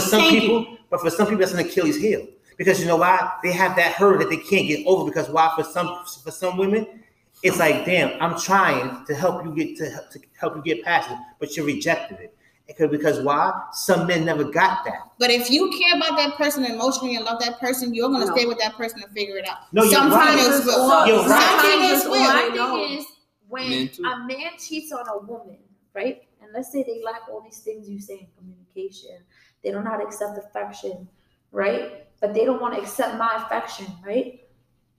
some people, that's an Achilles heel, because you know why? They have that hurdle that they can't get over. Because why? For some women, it's like, damn, I'm trying to help you get to help you get past it, but you rejected it. Because why? Some men never got that. But if you care about that person emotionally and love that person, you're going to stay with that person and figure it out. No, My thing is when a man cheats on a woman, right? And let's say they lack all these things you say in communication. They don't know how to accept affection, right? But they don't want to accept my affection, right?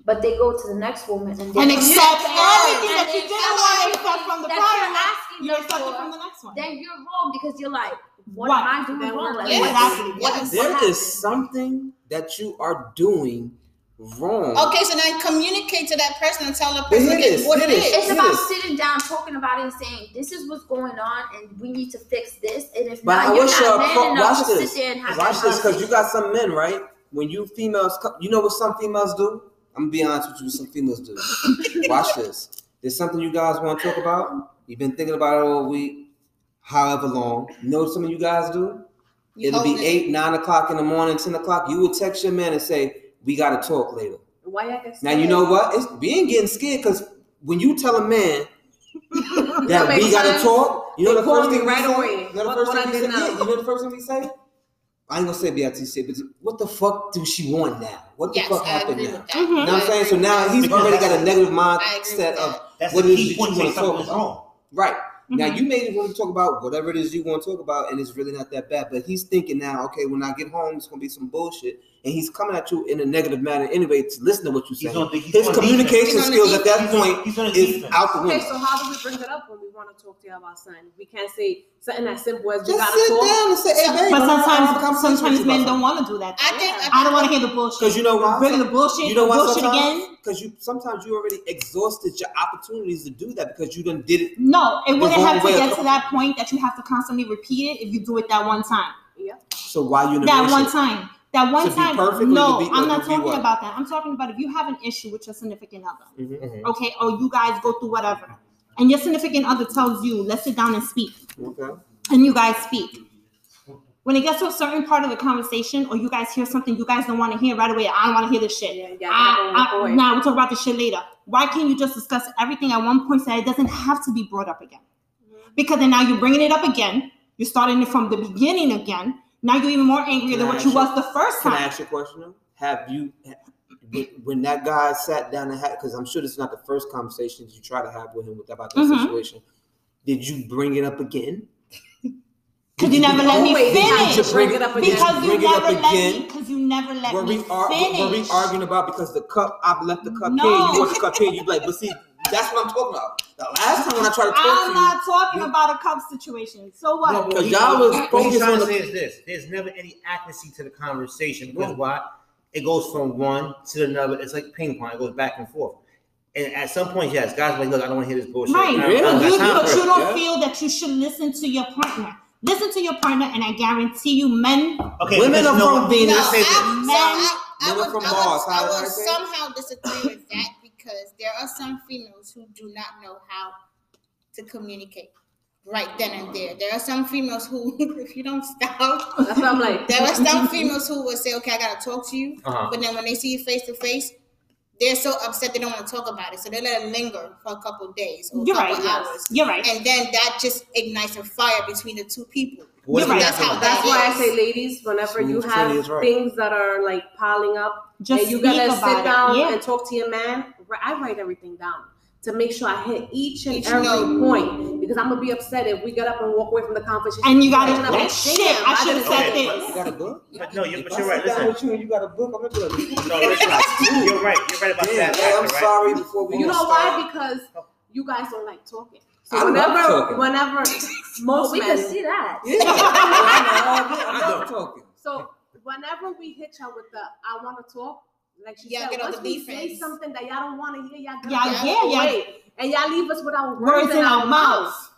But they go to the next woman and accept everything that you didn't want to accept from the prior. You're accepting from the next one. Then you're wrong, because you're like, what am I doing wrong? There is something that you are doing wrong. Okay, so then communicate to that person and tell the person what it is. It's about sitting down, talking about it, and saying, this is what's going on, and we need to fix this. And if not, you're not man enough to sit there and have that conversation. Watch this, because you got some men, right? When you females come, you know what some females do? I'm going to be honest with you, some females do. Watch this. There's something you guys want to talk about. You've been thinking about it all week, however long. You know what some of you guys do? It'll be 8, 9 o'clock in the morning, 10 o'clock. You would text your man and say, we got to talk later. Now, you know what? It's being getting scared, because when you tell a man that we got to talk, you know the first thing right away. You know the first thing we say? I ain't gonna say BITC, but what the fuck do she want now? What the fuck happened now? Mm-hmm. You know what I'm saying? So now he's already got a negative mindset of what it is you want to talk about. Right. Mm-hmm. Now you may want to talk about whatever it is you want to talk about, and it's really not that bad. But he's thinking now, okay, when I get home, it's gonna be some bullshit. and he's coming at you in a negative manner anyway to listen to what you say. His communication skills at that point is out the window. Okay, so how do we bring it up when we want to talk to you about something? We can't say something as simple as you gotta talk. Just sit down and say, hey, but sometimes men don't want to do that. I don't want to hear the bullshit. Because you know why? Bring the bullshit. You know why? Bullshit again. Because you already exhausted your opportunities to do that because you done did it. No, it wouldn't have to get to that point that you have to constantly repeat it if you do it that one time. Yeah. So why you that one time? That one time, no, I'm not talking about that. I'm talking about if you have an issue with your significant other, mm-hmm. okay, or you guys go through whatever, and your significant other tells you, let's sit down and speak, okay. and you guys speak. When it gets to a certain part of the conversation, or you guys hear something you guys don't want to hear right away, I don't want to hear this shit. We'll talk about this shit later. Why can't you just discuss everything at one point so that it doesn't have to be brought up again? Mm-hmm. Because then now you're bringing it up again. You're starting it from the beginning again. Now you're even more angry than what you was the first time. Can I ask you a question? Have you, when that guy sat down and had, because I'm sure this is not the first conversation you try to have with him about this mm-hmm. situation, did you bring it up again? Because you never let me finish. Because you never let me. Because you never let me finish. Were we arguing about because the cup? I left the cup here. You want the cup here? You like, but see, that's what I'm talking about. The last time when I tried to talk to you, I'm not talking about a cup situation. So what? Because y'all was focused on the. What I'm trying to say is this: there's never any accuracy to the conversation. Because why? It goes from one to another. It's like ping pong. It goes back and forth. And at some point, yes, guys are like, look, I don't want to hear this bullshit. Right? But you don't feel that you should listen to your partner. Listen to your partner, and I guarantee you, men, women are from Venus. I would somehow disagree with that because there are some females who do not know how to communicate right then and there. There are some females who, if you don't stop, that's what I'm like. There are some females who will say, "Okay, I gotta talk to you," but then when they see you face to face, they're so upset they don't want to talk about it, so they let it linger for a couple of days or hours. You're right, and then that just ignites a fire between the two people. You're right. That's why I say, ladies, whenever you have things that are like piling up, just you gotta sit down and talk to your man. I write everything down to make sure I hit each and every point because I'm gonna be upset if we get up and walk away from the conversation. And you gotta like, shit, I should have said this. You got a book? But you're right. Listen, you got a book. I'm gonna do it. No, you're right about that. Yeah, I'm sorry. Before we, you know why? Because you guys don't like talking. So whenever most we can see that. I love talking. So whenever we hit y'all with the "I want to talk." Like she said, once we say something that y'all don't want to hear, y'all and y'all leave us with our words in our mouths.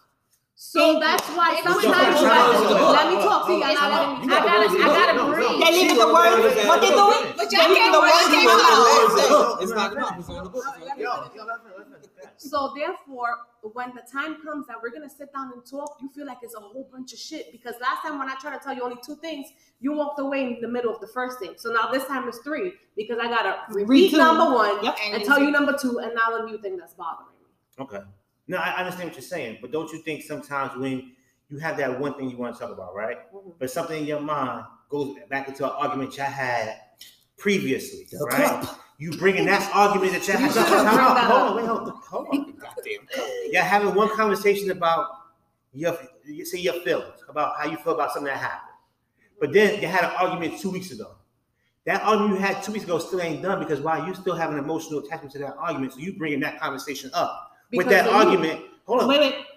So that's why sometimes let me talk to y'all. I gotta breathe. They leave the words. What they doing? But y'all leave the words. It's not good. So therefore, when the time comes that we're gonna sit down and talk, you feel like it's a whole bunch of shit because last time when I tried to tell you only two things, you walked away in the middle of the first thing. So now this time it's three because I gotta repeat number one and tell you number two, and now a new thing that's bothering me. Okay. No, I understand what you're saying, but don't you think sometimes when you have that one thing you want to talk about, right? Mm-hmm. But something in your mind goes back into an argument you had previously, right? You bringing that argument that you had. Hold on. Goddamn. You're having one conversation about your feelings, about how you feel about something that happened. But then you had an argument 2 weeks ago. That argument you had 2 weeks ago still ain't done because why? You still have an emotional attachment to that argument, so you bringing that conversation up. Because with that argument,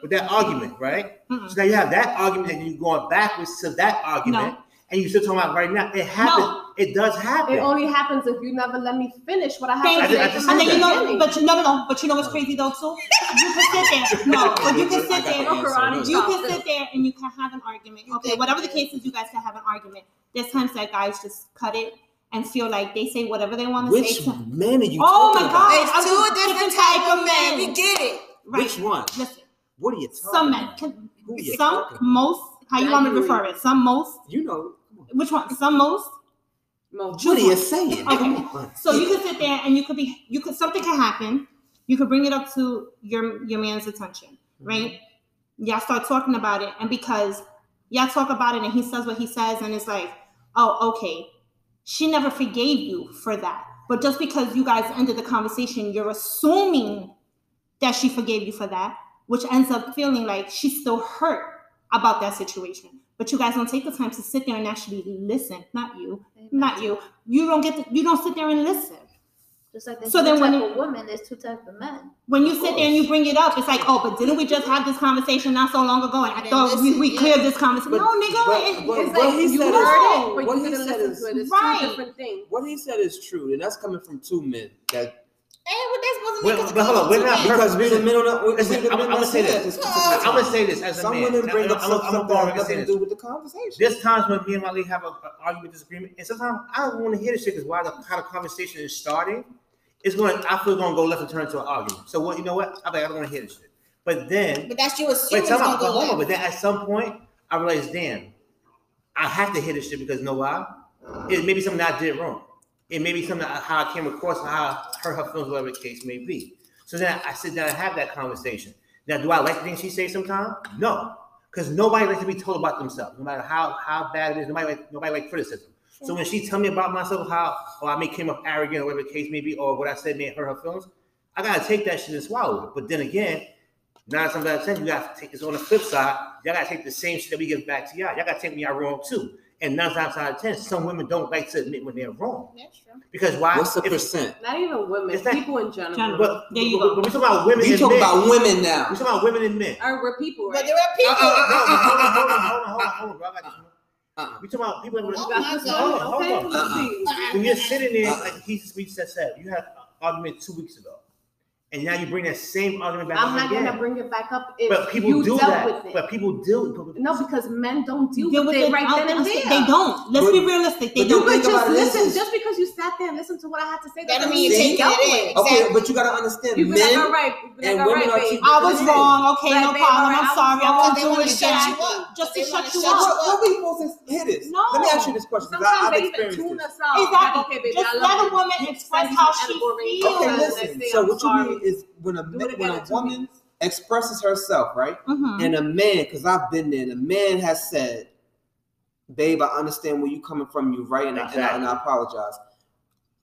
with that argument, right? Mm-mm. So now you have that argument and you're going backwards to that argument and you're still talking about right now. It happens. No. It does happen. It only happens if you never let me finish what I have to say. And then you know, but you know what's crazy though too? You can sit there. You can sit there and you can have an argument. Okay, whatever the case is, you guys can have an argument. There's times that guys just cut it. And feel like they say whatever they want to say. Which men are you talking about? Oh my God. There's two different types of men. We get it. Right. Which one? Listen. What are you talking about? Some men. Some, most. How you want me to refer it? Some, most. You know. Which one? Some, most. Most. What are you saying? Okay. So you could sit there and something could happen. You could bring it up to your man's attention, right? Y'all start talking about it. And because y'all talk about it and he says what he says and it's like, oh, okay. She never forgave you for that. But just because you guys ended the conversation, you're assuming that she forgave you for that, which ends up feeling like she's still hurt about that situation. But you guys don't take the time to sit there and actually listen. Not you. You don't sit there and listen. Just like there's two types of women, there's two types of men. When you sit there and you bring it up, it's like, oh, but didn't we just have this conversation not so long ago? And I thought we cleared this conversation. But, no, nigga, what he said is two different things. What he said is true, and that's coming from two men. I'm gonna say this as a man. Someone didn't bring up something that has nothing to do with the conversation. There's times when me and Molly have an argument, disagreement, and sometimes I don't want to hear this shit because how the conversation is starting, I feel gonna go left and turn into an argument. So what? You know what? I don't want to hear this shit. But that's you assuming. But then at some point I realized, damn, I have to hear this shit because it may be something that I did wrong. It may be something how I came across, how her feelings, whatever the case may be. So then I sit down and have that conversation. Now, do I like the things she says sometimes? No, because nobody likes to be told about themselves, no matter how bad it is. Nobody likes criticism. Sure. So when she tell me about myself, I may came up arrogant, or whatever the case may be, or what I said may hurt her feelings, I gotta take that shit and swallow it. But then again, 9 times out of 10, you gotta take this on the flip side. Y'all gotta take the same shit that we give back to y'all. Y'all gotta take me out wrong too. And 9 times out of 10, some women don't like to admit when they're wrong. That's true. Because why? What's the percent? Not even women. It's people in general. But we talk about women and men. We talk about women now. We talk about women and men. We're people, right? But there are people. Hold on, bro. I got this. We talk about people. Hold on. When you're sitting there, like he said, you had an argument 2 weeks ago. And now you bring that same argument back up. I'm not going to bring it back up. But people do that. But people do. No, because men don't deal with it right then and there. They don't. Let's be realistic. They don't. But just listen. Just because you sat there and listened to what I had to say, that doesn't mean you take it in. Okay, but you got to understand, men and women are two. I was wrong. Okay, no problem. I'm sorry. I won't do it again. Just to shut you up. What are we supposed to hear this? No. Let me ask you this question. Sometimes they even tune us out. Exactly. Just let a woman express how she feels. Okay, listen. So what you mean? Is when a woman expresses herself, right? Mm-hmm. And a man, because I've been there, and a man has said, babe, I understand where you're coming from, you're right, and I apologize.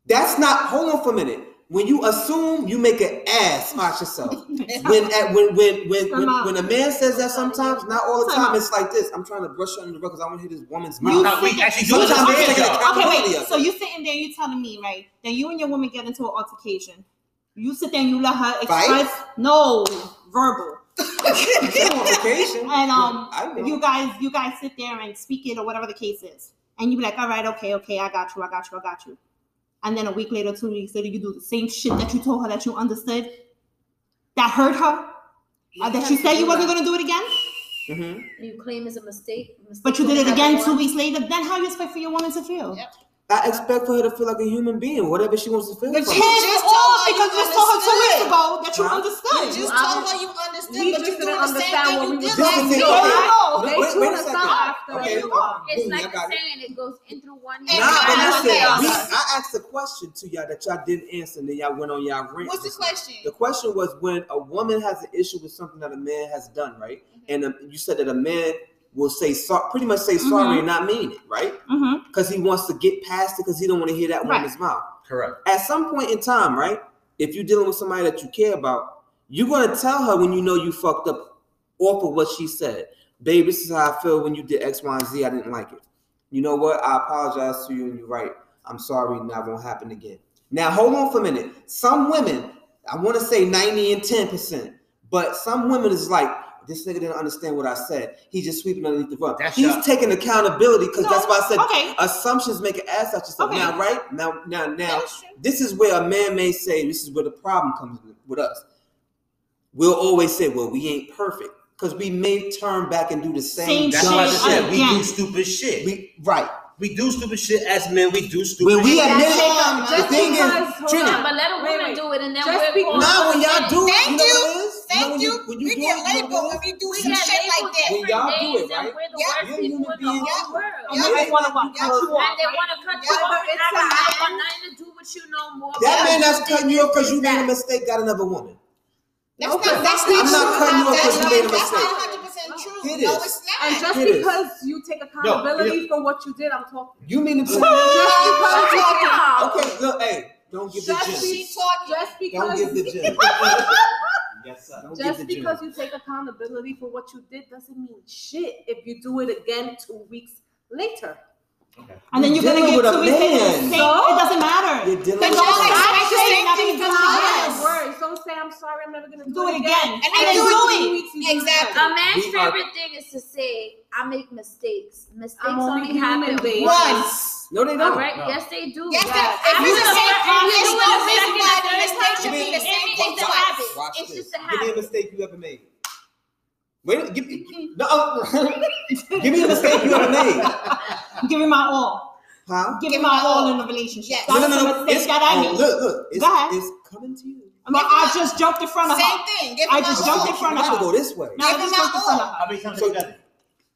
That's not, hold on for a minute. When you assume, you make an ass about yourself. When a man says that sometimes, not all the time, it's like this. I'm trying to brush under the rug because I want to hear this woman's mouth. Okay, wait. So you're sitting there, you're telling me, right, that you and your woman get into an altercation. You sit there and you let her express verbal. And you guys sit there and speak it or whatever the case is. And you be like, all right, okay, I got you. And then a week later, 2 weeks later, you do the same shit that you told her that you understood, that hurt her, that you said you wasn't gonna do it again. Mm-hmm. You claim it's a mistake, but you did it again 2 weeks later. Then how you expect for your woman to feel? Yep. I expect for her to feel like a human being, whatever she wants to feel. But you just told her 2 weeks ago that you understood. You just told her you understood, but you didn't understand what we were doing. It's like saying it goes into one ear. I asked a question to y'all that y'all didn't answer, and then y'all went on y'all rant. What's the question? The question was, when a woman has an issue with something that a man has done, right? And you said that a man will pretty much say sorry and not mean it, right? Because he wants to get past it because he don't want to hear that woman's mouth. Correct. At some point in time, right, if you're dealing with somebody that you care about, you're going to tell her when you know you fucked up off of what she said. Babe, this is how I feel when you did X, Y, and Z. I didn't like it. You know what? I apologize to you and you're right. I'm sorry, and that won't happen again. Now, hold on for a minute. Some women, I want to say 90 and 10%, but some women is like, this nigga didn't understand what I said. He's just sweeping underneath the rug. He's taking accountability because that's why I said assumptions make an ass out yourself. Okay. Now, right? Now, this is where a man may say, this is where the problem comes with us. We'll always say, well, we ain't perfect because we may turn back and do the same shit. We do stupid shit. We do stupid shit as men. We do stupid shit. When we admit it, the thing is, but let a woman do it and then we're going to. Now, when y'all do it, you know what it is? We get labeled when we do shit like that. When y'all do it, right? We're the worst people in the world. And they want to cut you off. I don't want nothing to do with you no more. That man that's cutting you off because you made a mistake got another woman. That's not true. I'm not cutting you off because you made a mistake. True. No, it's not. And just because you take accountability for what you did, I'm talking. You mean to say that? Okay, look, hey, don't give the gym. Just because she taught you. Don't give the gym. Yes, sir. Just because you take accountability for what you did doesn't mean shit if you do it again 2 weeks later. Okay. And then you're going to get 2 weeks later. So? It doesn't matter. You're dealing with words. Don't say, I'm sorry, I'm never going to do it again. And then do it. Exactly. A man's favorite thing is to say, I make mistakes. Mistakes only happen once. No, they don't. All right? No. Yes, they do. Yes, if you say mistake should be the same thing twice. It's just a habit. Give me a mistake you ever made. Give me a mistake you ever made. Give me my all. Huh? Give me my all in the relationship. Yes. That's the mistake that I made. Look. It's coming to you. I just jumped in front of her. Same thing. I just jumped in front of her. I gotta go this way. No, I just jumped in front of her. How many times have you done it?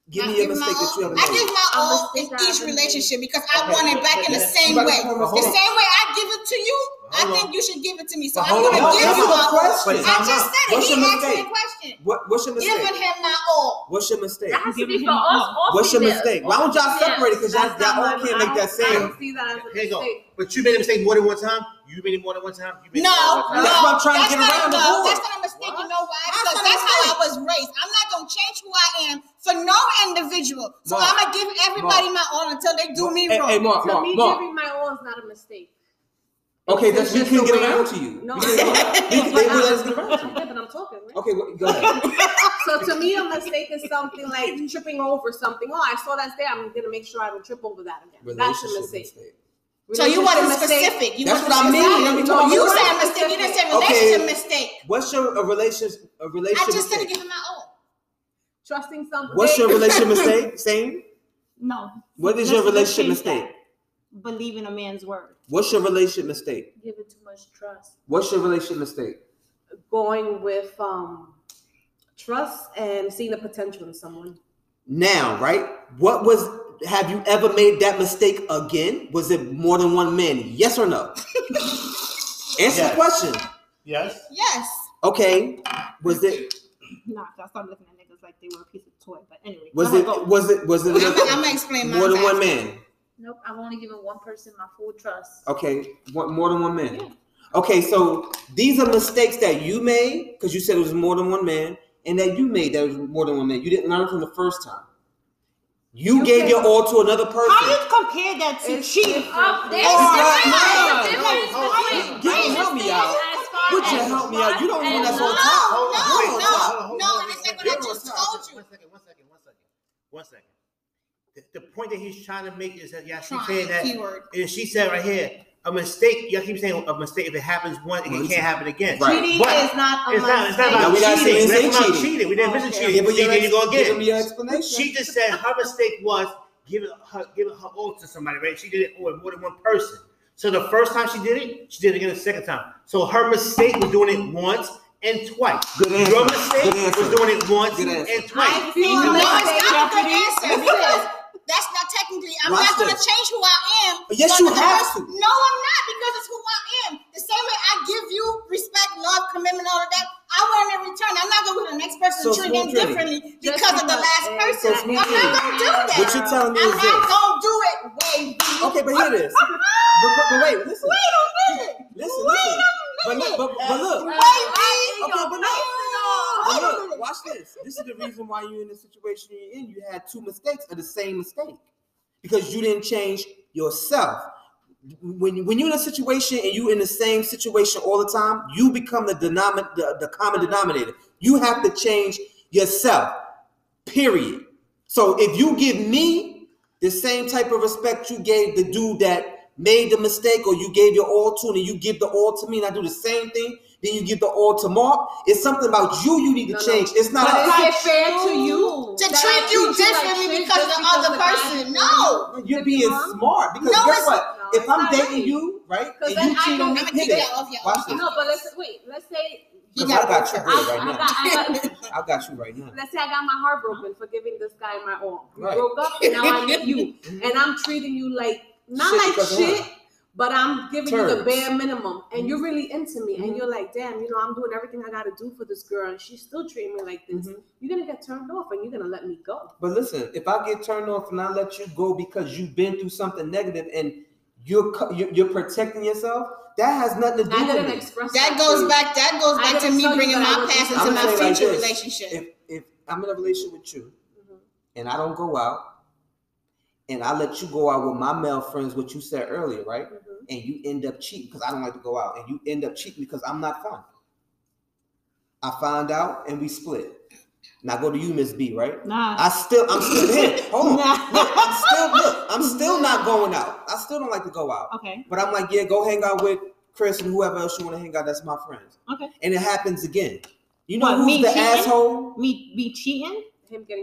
Give me a mistake that you ever made. I give my all in each relationship because I want it back in the same way. The same way I give it to you, I think you should give it to me. So I'm going to give you my all. I just said it. He asked me a question. What's your mistake? Giving him my all. What's your mistake? That has to be for us all. What's your mistake? Why don't y'all separate it? Because y'all all can't make that same. I don't see that as a mistake. But you made a mistake more than one time. You made it more than one time. No. That's what I'm trying to get around. That's not a mistake. You know why? Because that's how I was raised. I'm not going to change who I am for no individual. So I'm going to give everybody my all until they do me wrong. To me, giving my all is not a mistake. Okay, that's we can get around to you. No, but I'm talking. Right? Okay, go ahead. So to me, a mistake is something like tripping over something. Oh, I saw that's there. I'm going to make sure I don't trip over that again. That's a mistake. So you want a specific. That's what I mean. You said a mistake. You didn't say relationship mistake. What's your relationship? I just said giving my own. Trusting something. What's your relationship mistake? Same. No. What is your relationship mistake? Believe in a man's word. What's your relationship mistake? Giving too much trust. What's your relationship mistake? Going with trust and seeing the potential in someone. Now, right? Have you ever made that mistake again? Was it more than one man? Yes or no? Answer the question. Yes. Yes. Okay. Was it? Nah, I started looking at niggas like they were a piece of toy. But anyway, was it? I'm gonna explain more than one man. Nope, I've only given one person my full trust. Okay, more than one man. Yeah. Okay, so these are mistakes that you made because you said it was more than one man, and that you made that was more than one man. You didn't learn from the first time. You gave your all to another person. How do you compare that to cheating? Would you help me out? You don't want that whole time. No, it's like what I just told you. One second. The point that he's trying to make is that she said right here, a mistake. Y'all keep saying a mistake. If it happens once, it can't happen again. Right. Cheating is not a mistake. It's not about cheating. We didn't mention cheating. But you go again. She just said her mistake was giving her all to somebody. Right? She did it with more than one person. So the first time she did it again the second time. So her mistake was doing it once and twice. Your mistake was doing it once and twice. I feel like that's a good answer. That's not technically. I'm not going to change who I am. Yes, you have to. No, I'm not, because it's who I am. The same way I give you respect, love, commitment, all of that, I want it in return. I'm not going to be the next person to treat them differently because of the last person. I'm not going to do that. What you're telling me is this. I'm not going to do it, baby. Okay, but here it is. But wait, listen. Wait a minute. But look. Look, watch this. This is the reason why you're in the situation you're in. You had two mistakes of the same mistake because you didn't change yourself. When you're in a situation and you're in the same situation all the time, you become the common denominator. You have to change yourself, period. So if you give me the same type of respect you gave the dude that made the mistake or you gave your all to, and you give the all to me and I do the same thing, then you give the all to Mark. It's something about you need to change. It's not fair to you to treat you differently because of the other person. No. You're being smart. Because guess what? If I'm dating you, right? Because then I don't have to take that off your own. No, but let's say I got you right now. Let's say I got my heart broken for giving this guy my all. We broke up and now I need you. And I'm treating you like not like shit. But I'm giving you the bare minimum, and you're really into me, and you're like, damn, you know, I'm doing everything I got to do for this girl, and she's still treating me like this. You're going to get turned off, and you're going to let me go. But listen, if I get turned off and I let you go because you've been through something negative, and you're protecting yourself. That has nothing to do with it. That goes back to me bringing my past into my future relationship. If I'm in a relationship with you, mm-hmm. and I don't go out, and I let you go out with my male friends, what you said earlier, right? Mm-hmm. And you end up cheating because I don't like to go out, and you end up cheating because I'm not fun. I found out and we split. Now go to you, Miss B, right? Nah. I'm still here. Hold on. Nah. Look, I'm still not going out. I still don't like to go out. Okay. But I'm like, yeah, go hang out with Chris and whoever else you want to hang out. That's my friends. Okay. And it happens again. You know who's the cheating? Asshole? Me cheating?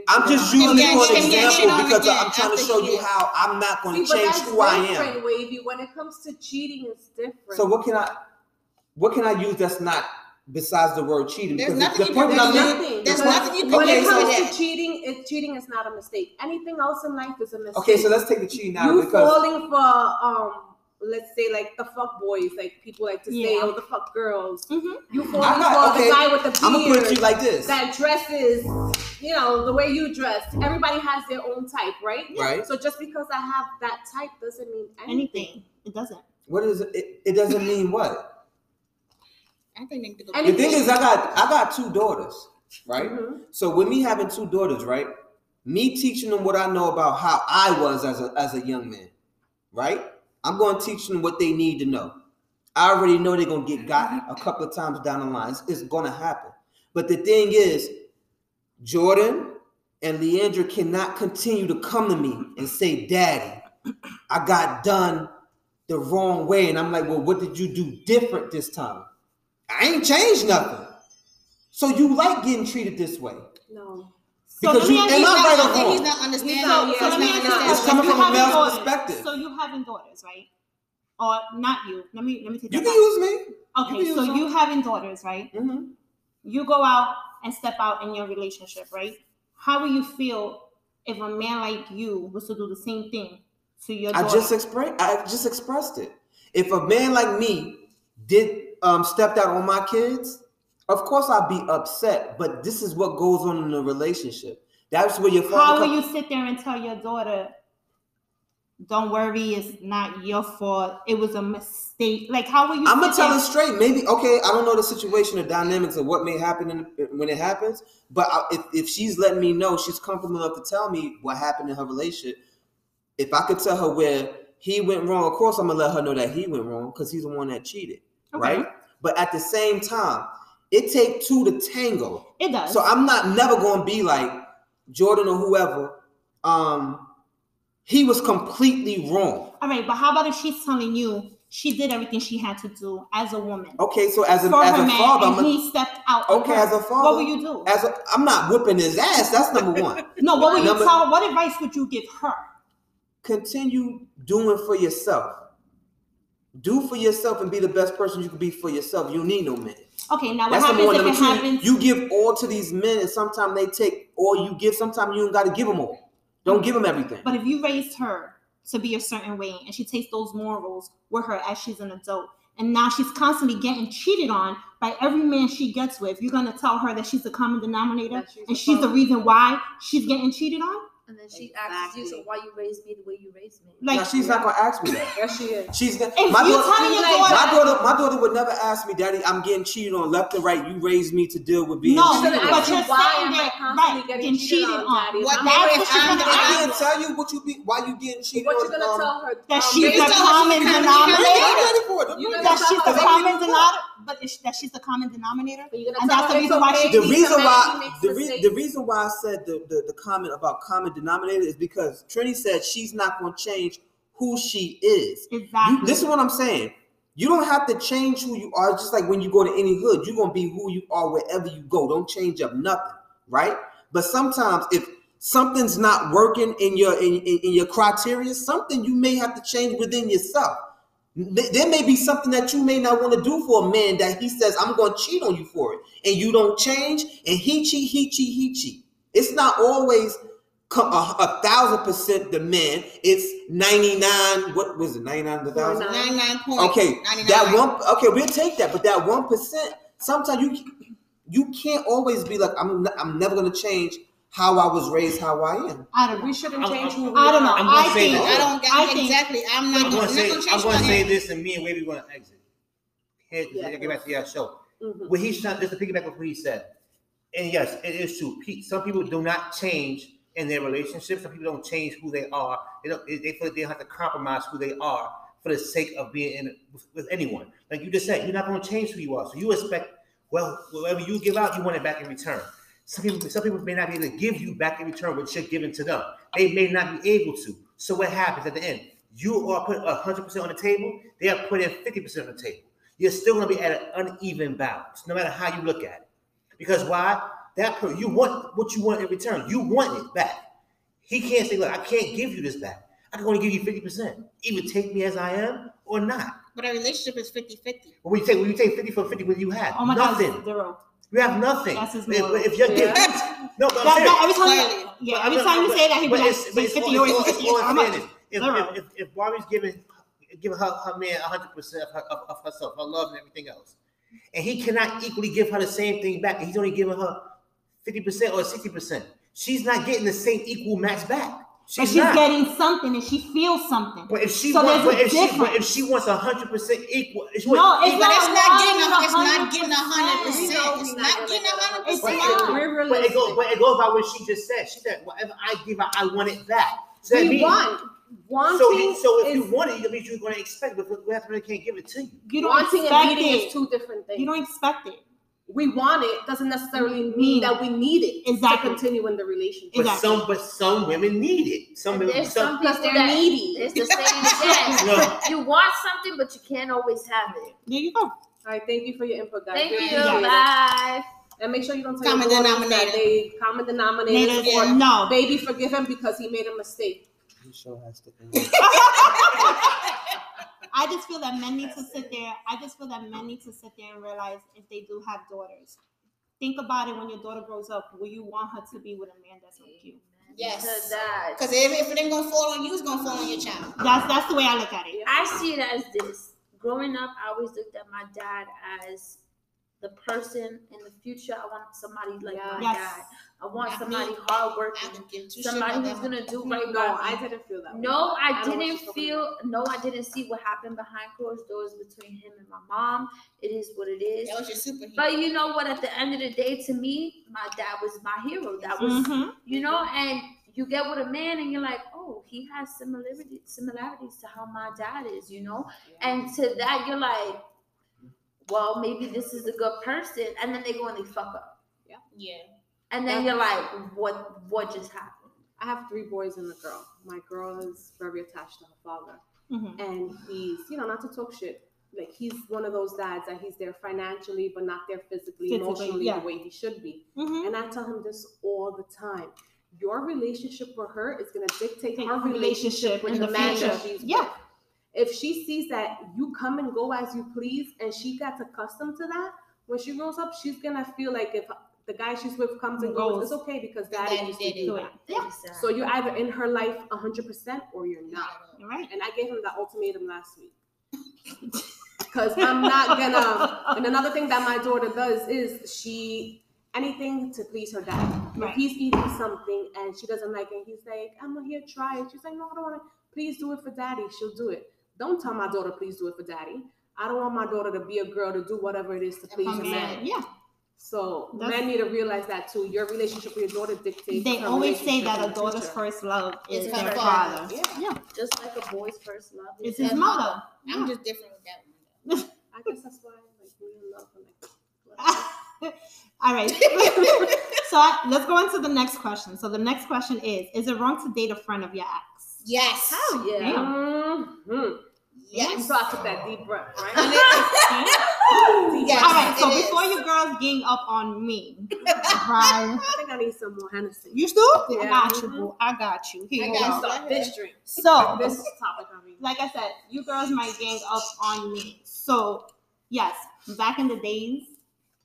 I'm just using it for an example because I'm trying to show you how I'm not going to change who I am. Wavy. When it comes to cheating, it's different. So what can I use that's not besides the word cheating? There's nothing you can do. There's nothing you can do. When it comes to cheating, cheating is not a mistake. Anything else in life is a mistake. Okay, so let's take the cheating out. You falling for let's say like the fuck boys, like people like to say, oh, the fuck girls. Mm-hmm. You falling for the guy with the beard. I'm gonna put it like this. That dresses, you know, the way you dressed. Everybody has their own type, right? Yeah. Right. So just because I have that type doesn't mean anything. It doesn't. What is it? It doesn't mean what? I think the thing is, I got two daughters, right? Mm-hmm. So with me having two daughters, right? Me teaching them what I know about how I was as a young man, right? I'm going to teach them what they need to know. I already know they're going to get gotten a couple of times down the line. It's going to happen. But the thing is, Jordan and Leandra cannot continue to come to me and say, Daddy, I got done the wrong way. And I'm like, well, what did you do different this time? I ain't changed nothing. So you like getting treated this way. No. Because you, am I right or wrong? He's not understanding. It's coming from a male perspective. So you having daughters, right? Or not you. Let me take that. You can use me. Okay, so you having daughters, right? Mm-hmm. You go out and step out in your relationship, right? How would you feel if a man like you was to do the same thing to your daughter? I just expressed it. If a man like me did stepped out on my kids, of course I'd be upset, but this is what goes on in a relationship. That's where your father. How will you sit there and tell your daughter, don't worry, it's not your fault. It was a mistake. Like, how will you? I'm going to tell her straight. Maybe, okay, I don't know the situation, the dynamics of what may happen when it happens, but if she's letting me know, she's comfortable enough to tell me what happened in her relationship. If I could tell her where he went wrong, of course I'm going to let her know that he went wrong because he's the one that cheated, okay. Right? But at the same time, it takes two to tango. It does. So I'm never going to be like Jordan or whoever. He was completely wrong. All right, but how about if she's telling you she did everything she had to do as a woman? Okay, so as a father, he stepped out. Okay, as a father, what would you do? I'm not whipping his ass. That's number one. No, what would you tell? What advice would you give her? Continue doing for yourself. Do for yourself and be the best person you can be for yourself. You need no man. Okay, now what happens if it happens? You give all to these men, and sometimes they take all you give. Sometimes you don't got to give them all. Don't give them everything. But if you raised her to be a certain way, and she takes those morals with her as she's an adult, and now she's constantly getting cheated on by every man she gets with, you're going to tell her that she's the common denominator, and she's the reason why she's getting cheated on? And then she asks you, so why you raised me the way you raised me? Like, no, she's not gonna ask me that. Yes, she is. My daughter would never ask me, Daddy, I'm getting cheated on left and right. You raised me to deal with being cheated on. No, but you're saying that right, getting cheated on. I didn't tell you why you getting cheated on. What you gonna tell her? That she's the common denominator. That she's the common denominator. But that she's the common denominator, and that's the reason why she. The reason why I said the comment about common denominator is because Trini said she's not going to change who she is. Exactly. This is what I'm saying. You don't have to change who you are. It's just like when you go to any hood, you're going to be who you are wherever you go. Don't change up nothing, right? But sometimes if something's not working in your in your criteria, something you may have to change within yourself. There may be something that you may not want to do for a man that he says, I'm going to cheat on you for it. And you don't change. And he cheat. It's not always 1,000% the man. It's 99. What was it? 99 to 1,000? 99.99. Okay. 99. That one. Okay. We'll take that. But that 1%, sometimes you can't always be like, I'm never going to change how I was raised, how I am. We shouldn't change who we are. I don't know. I'm going to say this, and me and Wavy want to exit. Get back to your show. Mm-hmm. When he shot, just to piggyback on what he said, and yes, it is true. Some people do not change in their relationships. Some people don't change who they are. They feel like they have to compromise who they are for the sake of being with anyone. Like you just said, you're not going to change who you are. So you expect, well, whatever you give out, you want it back in return. Some people may not be able to give you back in return what you're giving to them. They may not be able to. So what happens at the end? You are putting 100% on the table. They are putting 50% on the table. You're still going to be at an uneven balance, no matter how you look at it. Because why? You want what you want in return. You want it back. He can't say, look, I can't give you this back. I can only give you 50%. Either take me as I am or not. But a relationship is 50-50. When you take 50 for 50, what do you have? Nothing. God, zero. You have nothing. That's his name. If you're giving... No, but every time you say that, he would like, 50 or 50. If Barbie's giving her man 100% of herself, her love and everything else, and he cannot equally give her the same thing back, and he's only giving her 50% or 60%, she's not getting the same equal match back. She's getting something, and she feels something. But if she wants 100% equal, it's not getting 100%. It's not getting 100%. But it goes by what she just said. She said, "Whatever I give, I want it back." So we want. So if you want it, that means you're going to expect it. But we really can't give it to you. You don't wanting and needing is two different things. You don't expect it. We want it doesn't necessarily mean that we need it exactly. To continue in the relationship. But some women need it. Some people are needy. It's the same. No. You want something, but you can't always have it. There you go. All right, thank you for your input, guys. Thank you. Bye. And make sure you don't tell your daughter that they common denominator or no. Baby, forgive him because he made a mistake. The show has to end. I just feel that men need to sit there. And realize if they do have daughters, think about it when your daughter grows up. Will you want her to be with a man that's like you? Yes. Because if it ain't gonna fall on you, it's gonna fall on your child. That's the way I look at it. I see it as this. Growing up, I always looked at my dad as the person in the future. I want somebody like my dad. I want somebody hardworking, somebody who's gonna do right. No, I didn't feel that. I didn't see what happened behind closed doors between him and my mom. It is what it is. That was your superhero. But you know what? At the end of the day, to me, my dad was my hero. That was, and you get with a man and you're like, oh, he has similarities to how my dad is, and to that you're like, well, maybe this is a good person, and then they go and they fuck up. Yeah. Yeah. And then you're like, what just happened? I have 3 boys and a girl. My girl is very attached to her father. Mm-hmm. And he's, not to talk shit. Like, he's one of those dads that he's there financially, but not there physically, emotionally, the way he should be. Mm-hmm. And I tell him this all the time. Your relationship with her is going to dictate her relationship with the man that she's with. If she sees that you come and go as you please, and she gets accustomed to that, when she grows up, she's going to feel like if the guy she's with comes and goes, it's okay because daddy used to do it. Yeah. So you're either in her life 100% or you're not. Right. And I gave him that ultimatum last week. Because I'm not going to... And another thing that my daughter does is anything to please her dad. Right. If he's eating something and she doesn't like it, he's like, I'm going to try it. She's like, no, I don't want to. Please do it for daddy. She'll do it. Don't tell my daughter, please do it for daddy. I don't want my daughter to be a girl to do whatever it is to please a man. Yeah. So men need to realize that too. Your relationship with your daughter dictates. They always say that a daughter's first love is her father. Yeah. Just like a boy's first love is his mother. I'm just different with that one. I guess that's why we love him. All right. So let's go into the next question. So the next question is it wrong to date a friend of your ex? Yes. Oh yeah. Mm-hmm. Yes. So I took that deep breath, right? Yes, all right, so before you girls gang up on me, right? I think I need some more Hennessy. You still? Yeah. I got you. Here you go. This drink. So, this topic, I mean. Like I said, you girls might gang up on me. So, yes, back in the days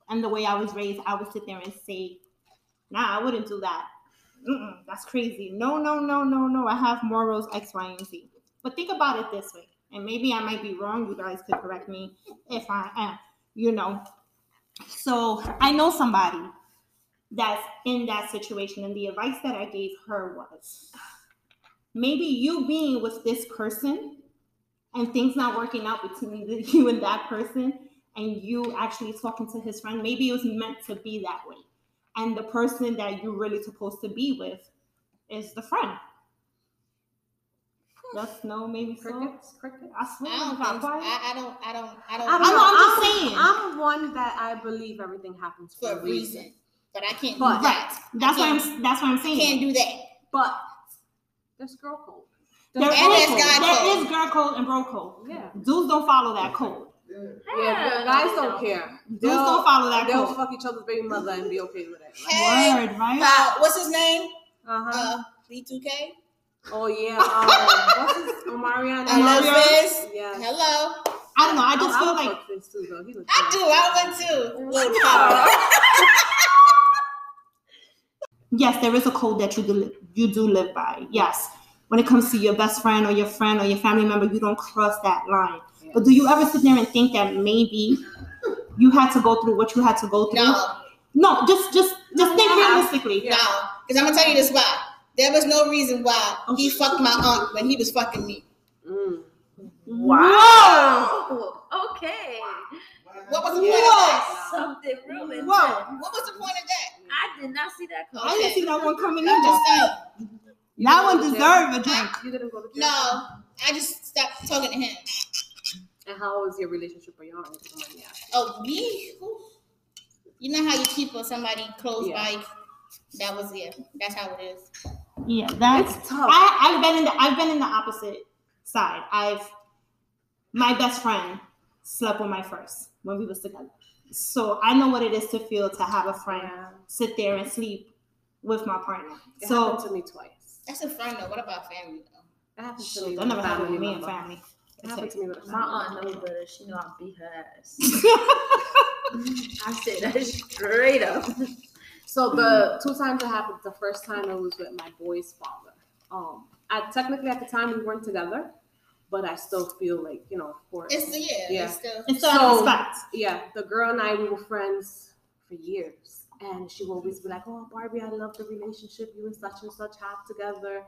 and the way I was raised, I would sit there and say, nah, I wouldn't do that. Mm-mm, that's crazy. No. I have morals, X, Y, and Z. But think about it this way. And maybe I might be wrong. You guys could correct me if I am. So I know somebody that's in that situation. And the advice that I gave her was, maybe you being with this person and things not working out between you and that person, and you actually talking to his friend, maybe it was meant to be that way. And the person that you're really supposed to be with is the friend. Yes, no, maybe crickets, so. Crickets. I swear. I don't know. I'm just saying. I'm one that I believe everything happens for a reason. But I can't do that. That's why I'm saying. Can't do that. But there's girl code. There is girl code and bro code. Yeah. Dudes don't follow that code. Yeah, guys don't care. Dudes don't follow that code. They'll fuck each other's baby mother and be okay with it. Hey, word, right? What's his name? B2K. Oh yeah, what's his Omarion? Yeah. Hello. I don't know. I just feel like this too, though. He looks I would too. Little yes, there is a code that you do live by. Yes, when it comes to your best friend or your family member, you don't cross that line. Yes. But do you ever sit there and think that maybe you had to go through what you had to go through? No. Just think realistically. No, because I'm gonna tell you this why. There was no reason why he fucked my aunt when he was fucking me. Mm. Wow. Whoa. Okay. What was the point of that? Something ruined. Whoa. What was the point of that? I did not see that coming. Okay. I didn't see that one coming in. That one deserved a drink. You didn't go to jail? No, I just stopped talking to him. And how was your relationship with your aunt? Oh, me? You know how you keep somebody close by? That was That's how it is. Yeah, that's tough. I've been in the opposite side. My best friend slept with my first when we was together. So I know what it is to feel to have a friend sit there and sleep with my partner. Happened to me twice. That's a friend though. What about family though? That happened to me. That never happened to me and family. It happened to me with my aunt knows better. She know I beat her ass. I said that straight up. So the two times it happened, the first time it was with my boy's father. I technically at the time we weren't together, but I still feel like, you know, of course. It's still the girl and I, we were friends for years. And she would always be like, oh, Barbie, I love the relationship you and such have together.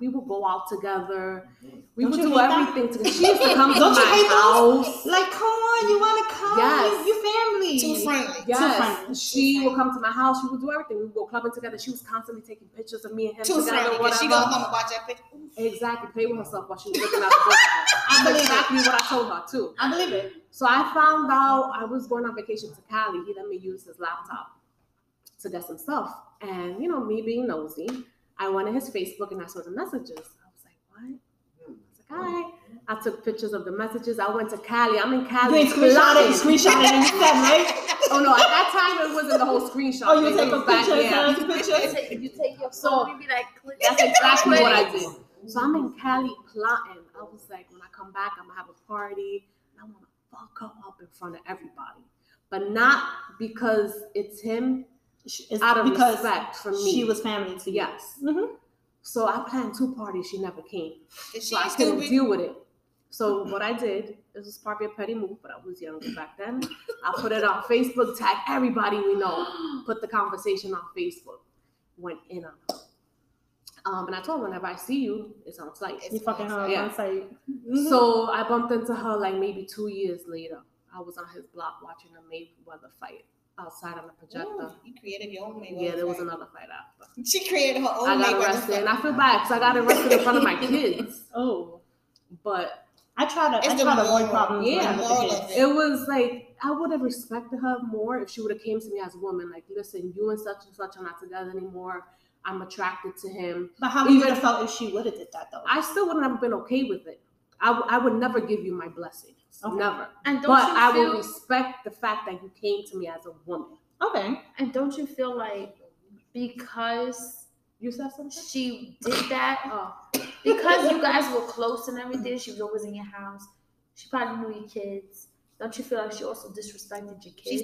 We will go out together. We will do everything together. She used to come to my house. Like, come on, you want to come? Yes. Your family. Too friendly. Yes. She will come to my house. She will do everything. We will go clubbing together. She was constantly taking pictures of me and him together. She goes home and watch that picture. Exactly. Play with herself while she was looking at the book. I believe exactly what I told her, too. I believe it. So I found out I was going on vacation to Cali. He let me use his laptop to get some stuff. And, you know, me being nosy, I went on his Facebook and I saw the messages. I was like, what? I was like, all right. I took pictures of the messages. I went to Cali. I'm in Cali. You screenshot it instead, right? Oh, no. At that time, it wasn't the whole screenshot. Oh, you take a picture? Yeah. You take your phone. You be like, click. That's exactly what I did. So I'm in Cali plotting. I was like, when I come back, I'm going to have a party. And I want to fuck her up in front of everybody. But not because it's him. It's out of respect for me. She was family to you. Yes. Mm-hmm. So I planned two parties. She never came. So I couldn't deal with it. So what I did, this was probably a petty move, but I was younger back then. I put it on Facebook, tag everybody we know, put the conversation on Facebook, went in on it. And I told her, whenever I see you, it's on site. It's fucking on site. Mm-hmm. So I bumped into her like maybe 2 years later. I was on his block watching a Mayweather fight. Outside on the projector. You created your own Mayweather. Yeah, there was another fight after. She created her own Mayweather. I got arrested, and I feel bad because I got arrested in front of my kids. Oh, but I try to avoid problems. Yeah, it was like I would have respected her more if she would have came to me as a woman. Like, listen, you and such are not together anymore. I'm attracted to him. But how would you have felt if she would have did that though? I still wouldn't have been okay with it. I would never give you my blessing. Okay. Never. And I will respect the fact that you came to me as a woman. Okay. And don't you feel like because you said something? She did that because you guys were close and everything, she was always in your house. She probably knew your kids. Don't you feel like she also disrespected your kids?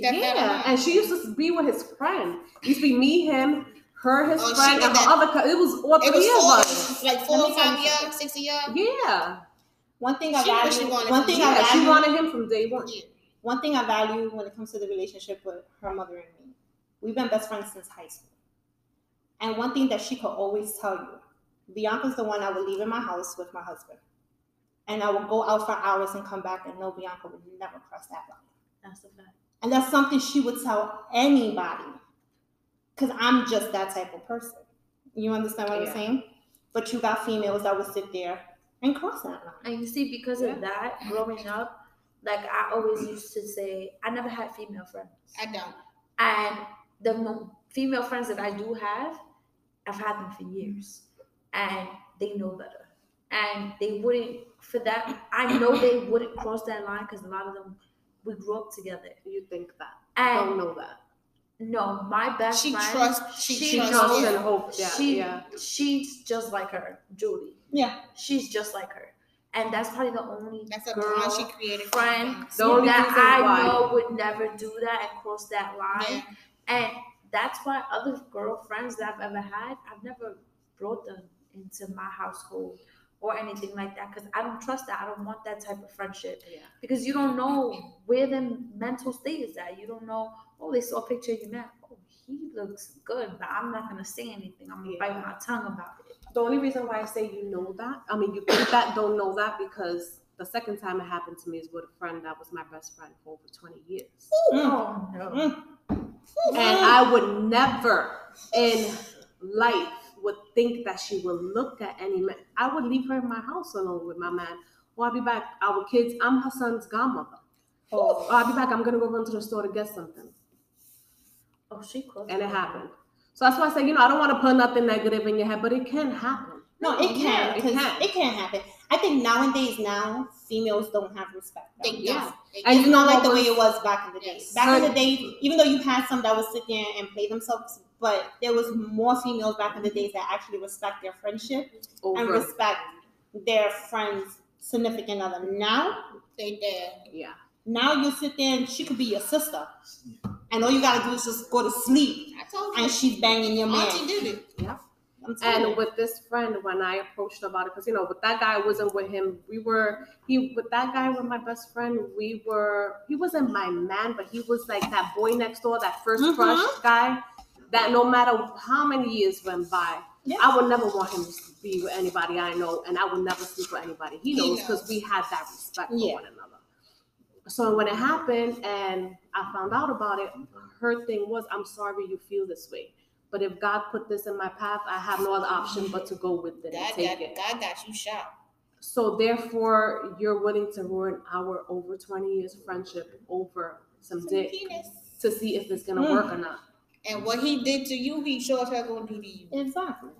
And she used to be with his friend. It used to be me, him, her, his friend, and her other cousin. It was all three of us. Like 4 or 5 years, 6 years. Yeah. One thing I value when it comes to the relationship with her mother and me We've been best friends since high school. And one thing that she could always tell you, Bianca's the one I would leave in my house with my husband. And I would go out for hours and come back and no, Bianca would never cross that line. That's a fact. And that's something she would tell anybody. Because I'm just that type of person. You understand what I'm saying? But you got females that would sit there and cross that line. And you see, because of that, growing up, like I always used to say, I never had female friends. I don't. And the female friends that I do have, I've had them for years. And they know better. And they wouldn't, for that, I know they wouldn't cross that line because a lot of them, we grew up together. You think that. I don't know that. No, my best friend. She trusts and hopes. She's just like her, Julie. Yeah. She's just like her. And that's probably the only girl she created friend that I know would never do that and cross that line. Yeah. And that's why other girlfriends that I've ever had, I've never brought them into my household or anything like that because I don't trust that. I don't want that type of friendship. Yeah. Because you don't know where their mental state is at. You don't know, oh, they saw a picture of you now. Oh, he looks good, but I'm not going to say anything. I'm going to bite my tongue about it. The only reason why I say you know that, I mean, you think that, don't know that, because the second time it happened to me is with a friend that was my best friend for over 20 years. Oh, no. And I would never in life would think that she would look at any man. I would leave her in my house alone with my man. Or I'll be back, our kids, I'm her son's godmother. Or I'll be back, I'm going to go run to the store to get something. Oh, she closed. And it happened. So that's why I say, you know, I don't want to put nothing negative in your head, but it can happen. No, it can. It can happen. I think nowadays, females don't have respect. And it's not like the way it was back in the day. Back in the day, even though you had some that would sit there and play themselves, but there was more females back in the days that actually respect their friendship and respect their friend's significant other. Now, they did. Yeah. Now you sit there and she could be your sister. And all you got to do is just go to sleep. I told you. And she's banging your man. Auntie did it. Yeah. And with this friend, when I approached about it, because, you know, with that guy, I wasn't with him. He wasn't my man, but he was like that boy next door, that first crush guy that no matter how many years went by, I would never want him to be with anybody I know. And I would never sleep with anybody he knows because we had that respect for one another. So when it happened and I found out about it, her thing was, I'm sorry you feel this way. But if God put this in my path, I have no other option but to go with it and take it. God got you shot. So therefore, you're willing to ruin our over 20 years friendship over some dick penis to see if it's going to work or not. And what he did to you, he sure as hell going to do to you. Exactly.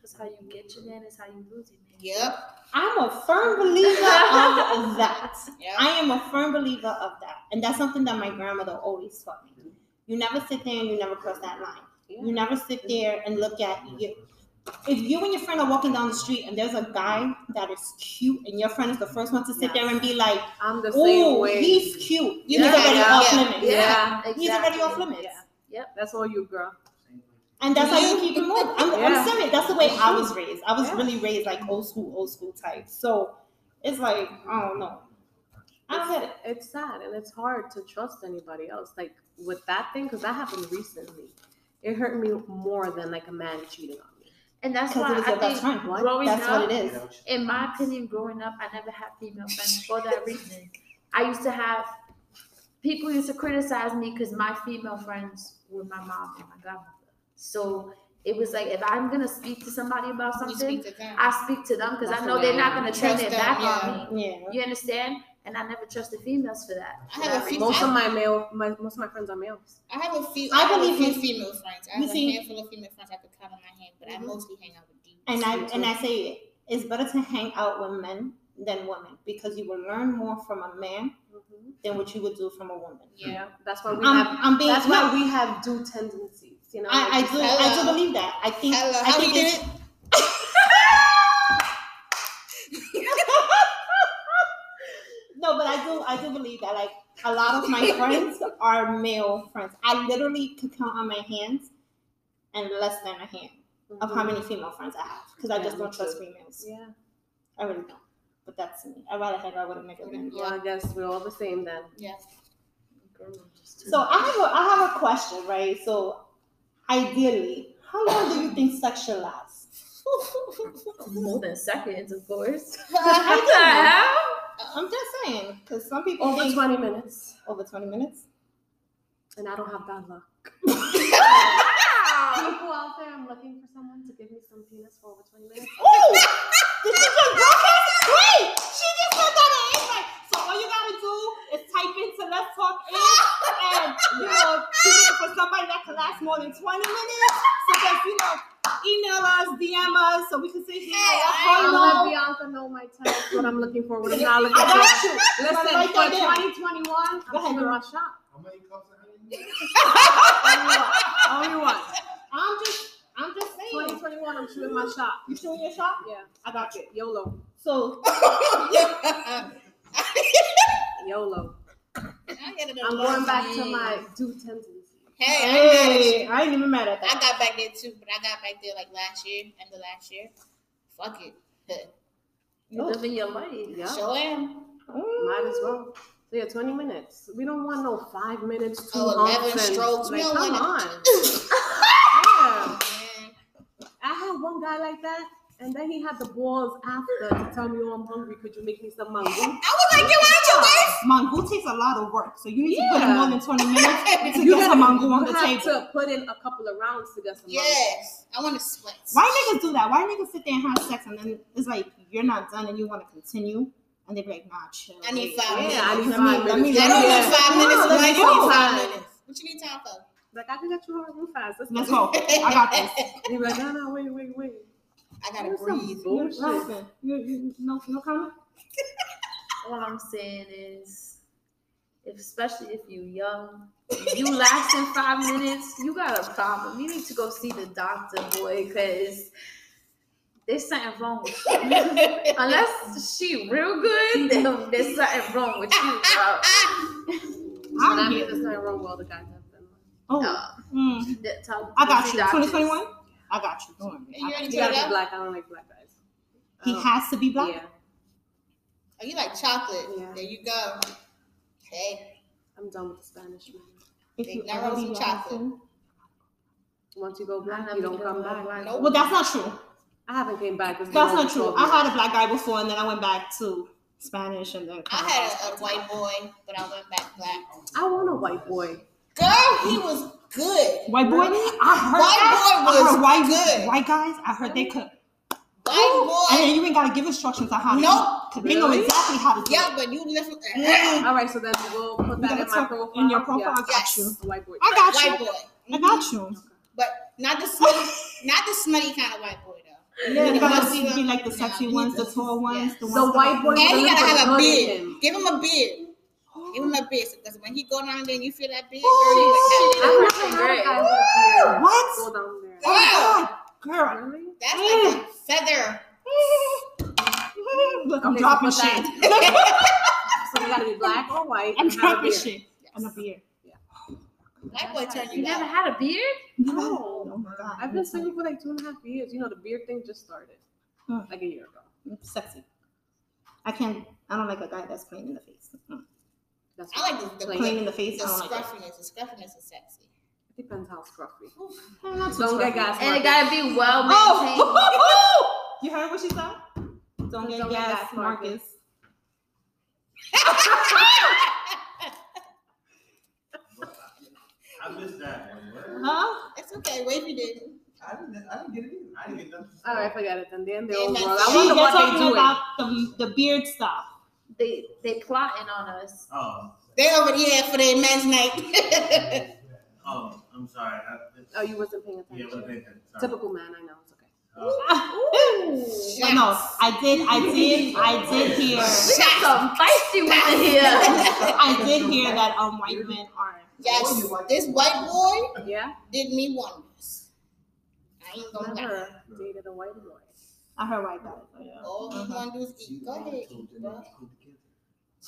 That's how you get your man, that's how you lose your man. Yep. I'm a firm believer of that. Yep. I am a firm believer of that. And that's something that my grandmother always taught me. Mm-hmm. You never sit there and you never cross that line. Yeah. You never sit there and look at you. If you and your friend are walking down the street and there's a guy that is cute and your friend is the first one to sit there and be like, I'm the same way. He's cute. He's already off limits. Exactly. He's already off limits. Yeah. Yep, that's all you, girl. And that's how you keep it moving. I'm serious. That's the way I was raised. I was really raised like old school type. So it's like, I don't know. It's sad and it's hard to trust anybody else. Like with that thing, because that happened recently. It hurt me more than like a man cheating on me. And that's why I think growing up, in my opinion, growing up, I never had female friends for that reason. People used to criticize me because my female friends were my mom and my godmother. So it was like, if I'm going to speak to somebody about something, I speak to them because I know they're not going to turn their back on me. Yeah. You understand? And I never trusted females for that. Most of my friends are males. I believe in female friends. I have a handful of female friends I could count on my hand, but I mostly hang out with dudes. And I say it's better to hang out with men than women because you will learn more from a man than what you would do from a woman. Yeah, that's why we have dual tendencies. You know, I do believe that. I think. Hello. I think it's. No, but I do believe that. Like a lot of my friends are male friends. I literally could count on my hands, and less than a hand of how many female friends I have because I just don't trust females. Yeah, I really don't. But that's me. I'd rather hang out with a nigga than. Well, I guess we're all the same then. Yes. So I have a question, right? So ideally, how long do you think section lasts? More than seconds, of course. I'm just saying, because some people over 20 minutes. Over 20 minutes? And I don't have bad luck. People out there, I'm looking for someone to give me some penis for over 20 minutes. Oh! This is your girlfriend? Great! She just said that at Apex. So all you gotta do is type into Let's Talk Ish, and, you know, she's looking for somebody that can last more than 20 minutes. So just, you know, email us, DM us, so we can say, hey, I don't let Bianca know my type, what I'm looking for, what I'm not looking for. Listen, for 2021, go ahead, you're on shop. How many cups are you? Only one. I'm just saying. 2021, I'm shooting my shot. You shooting your shot? Yeah. I got it. YOLO. So. YOLO. I'm going back to my due tendency. Hey, I ain't even mad at that. I got back there too, but I got back there like last year. Fuck it. You're living your life. Yeah. Sure am. Might as well. So yeah, 20 minutes. We don't want no 5 minutes, 11 strokes. Like, come on. Yeah. I had one guy like that, and then he had the balls after to tell me, oh, I'm hungry. Could you make me some mango? I was like, get out your way. Mango takes a lot of work, so you need to put in more than 20 minutes to get some mango on the table. You have to put in a couple of rounds to get some mango. Yes, I want to sweat. Why niggas do that? Why niggas sit there and have sex, and then it's like, you're not done, and you want to continue? And they're like, nah, chill. I need 5 minutes. Yeah, I need 5 minutes. I don't need 5 minutes. I need 5 minutes. What you need time for? Like, I can get you hard real fast. Let's go. I got this. And you're like, no, wait. I gotta breathe. Bullshit. No comment? All I'm saying is, especially if you're young, you lasting 5 minutes, you got a problem. You need to go see the doctor, boy, because there's something wrong with you. Unless she real good, then there's something wrong with you, bro. I mean, there's something wrong with all the guys. Oh, I got you. 2021? I got you. Go on. You gotta be black. I don't like black guys. He has to be black? Yeah. Oh, you like chocolate. Yeah. There you go. Okay. I'm done with the Spanish man. They narrow some chocolate. Once you go black, you don't come back. Nope. Well, that's not true. I haven't came back. That's not true. I had a black guy before, and then I went back to Spanish. And then I had a white boy, but I went back black. I want a white boy. Girl, he was good. White boy? I heard white boy was good. White guys, I heard they could. White boy. And then you ain't got to give instructions on how to do it. They know exactly how to do it. Yeah, but you listen. All right, so then we'll put that in my profile. In your profile, yeah. I got you. White boy. I got you. I got you. But not the smutty, kind of white boy. Yeah, you gotta be like the sexy ones, the tall ones, the ones. The white boy. And you gotta have a beard. Give him a beard. Even my bitch, because when he go down there and you feel that big, girl, what? Go down there. Oh, God. Girl. Really? That's like a feather. Look, I'm dropping shit. So you gotta be black or white. I'm dropping shit. And a beard. Yeah. Black boy turned you down. You never had a beard? No. Oh my God. I've been single for like 2.5 years. You know, the beard thing just started like a year ago. It's sexy. I don't like a guy that's plain in the face. I like the plain in the face. The scruffiness is sexy. It depends how scruffy. Don't get gas. And it gotta be well maintained. Oh! You heard what she said? Don't get gas, Marcus. I missed that one. Huh? It's okay. Wavy didn't. I didn't get it either. I didn't get nothing. All right, forget it. And then the old world. I wonder what they're talking about the beard stuff. They plotting on us. Oh, they over here for their men's night. Oh, I'm sorry. You wasn't paying attention. Yeah, typical man, I know. It's okay. No, I did hear. We got some feisty women here. I did hear that white men are. Yes, this white boy. Yeah, did me wonders. I ain't gonna lie. Dated a white boy. I heard white guys. All you want to do is eat. Go ahead, eat, bro.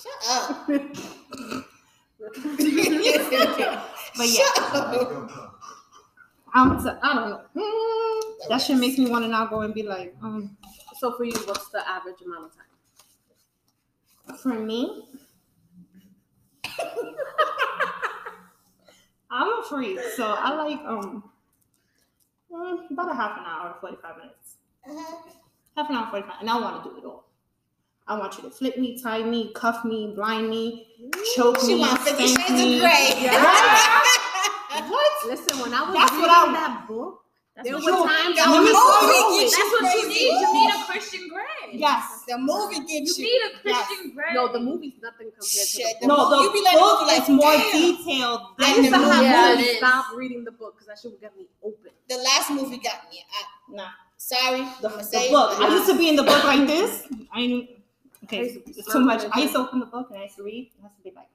Shut up. But yeah. Shut up. I don't know. That shit makes me want to now go and be like, So for you, what's the average amount of time? For me? I'm a freak, so I like about a half an hour, 45 minutes. Half an hour, 45, and I want to do it all. I want you to flip me, tie me, cuff me, blind me, choke me, spank me. She wants 50 Shades of Grey. Yeah. What? Listen, when I was reading that book, That's what you need. You need a Christian Gray. Yes. The movie gives you. You need a Christian Gray. No, the movie's nothing compared to the book. No, the book is more detailed. I used to have movies. Stop reading the book because that shit would get me open. The last movie got me. Sorry. The book. I used to be in the book like this. Okay, it's too much. I used to open the book and I used to read. It has to be like...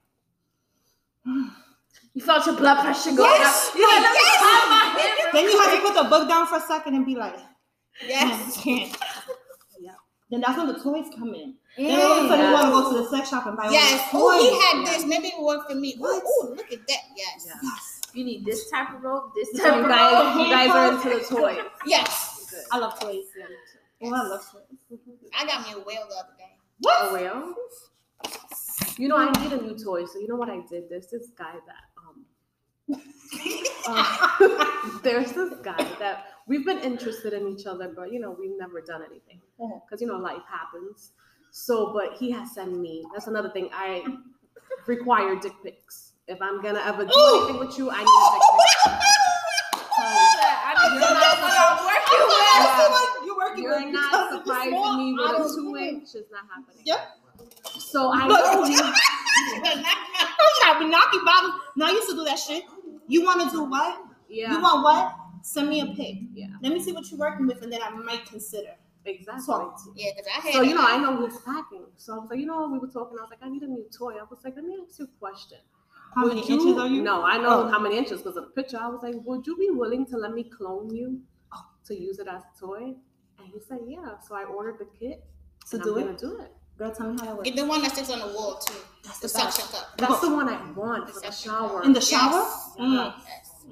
You felt your blood pressure go up. Yes. Then you have to put the book down for a second and be like, yes, can't. Yeah. Then that's when the toys come in. Yeah. Then all of a sudden you want to go to the sex shop and buy one. Oh, he had this. Maybe it worked for me. Oh, look at that. Yes. You need this type of rope, this type of rope. You guys are into the toys. Yes. Good. I love toys. Yeah. Yes. I love toys. I got me a whale the other day. What? A whale? You know, I need a new toy. So you know what I did? There's this guy that there's this guy that we've been interested in each other, but you know, we've never done anything because you know, life happens. So, but he has sent me, that's another thing. I require dick pics. If I'm gonna ever do anything with you, I need a dick pic. You're not surprising me with a 2-inch. It's not happening. Yep. So I I'm not knocking bottles. No, I used to do that shit. You want to do what? Yeah. You want what? Send me a pic. Yeah. Let me see what you're working with, and then I might consider. Exactly. So, yeah, because I had. So you know, I know who's packing. So I was like, you know, we were talking. I was like, I need a new toy. I was like, let me ask you a question. How many inches are you? No, I know how many inches because of the picture. I was like, would you be willing to let me clone you to use it as a toy? And he said, yeah. So I ordered the kit. So I'm gonna do it. Girl, tell me how that works. Get the one that sits on the wall, too. That's the suction cup. That's the one I want for the shower. In the shower? Yes.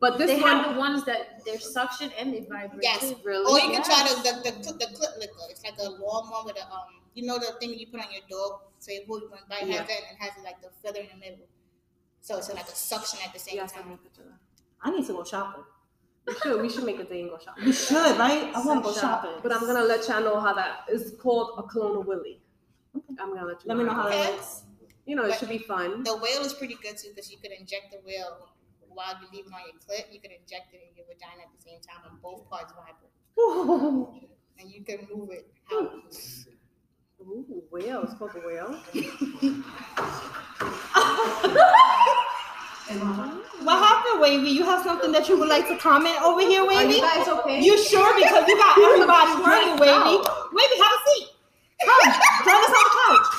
But this have the ones that they're suction and they vibrate. Yes. Really? Or you can try the clip liquor. It's like a long one with a, you know the thing you put on your dog? So your boy went by, has that, and it has like the feather in the middle. So it's like a suction at the same time. I need to go shopping. We should make a day and go shopping. We should, right? I want to go shopping. But I'm going to let y'all know how that is called a clone of Willy. I'm gonna let you. Let me know how it looks. You know, it should be fun. The whale is pretty good too because you could inject the whale while you leave it on your clit. You could inject it in your vagina at the same time, and both parts vibrate. And you can move it. Ooh, whale! It's called the whale. What happened, Wavy? You have something that you would like to comment over here, Wavy? Are you guys okay? You sure? Because you got everybody running, Wavy. Wavy, have a seat. Come, join us on the couch.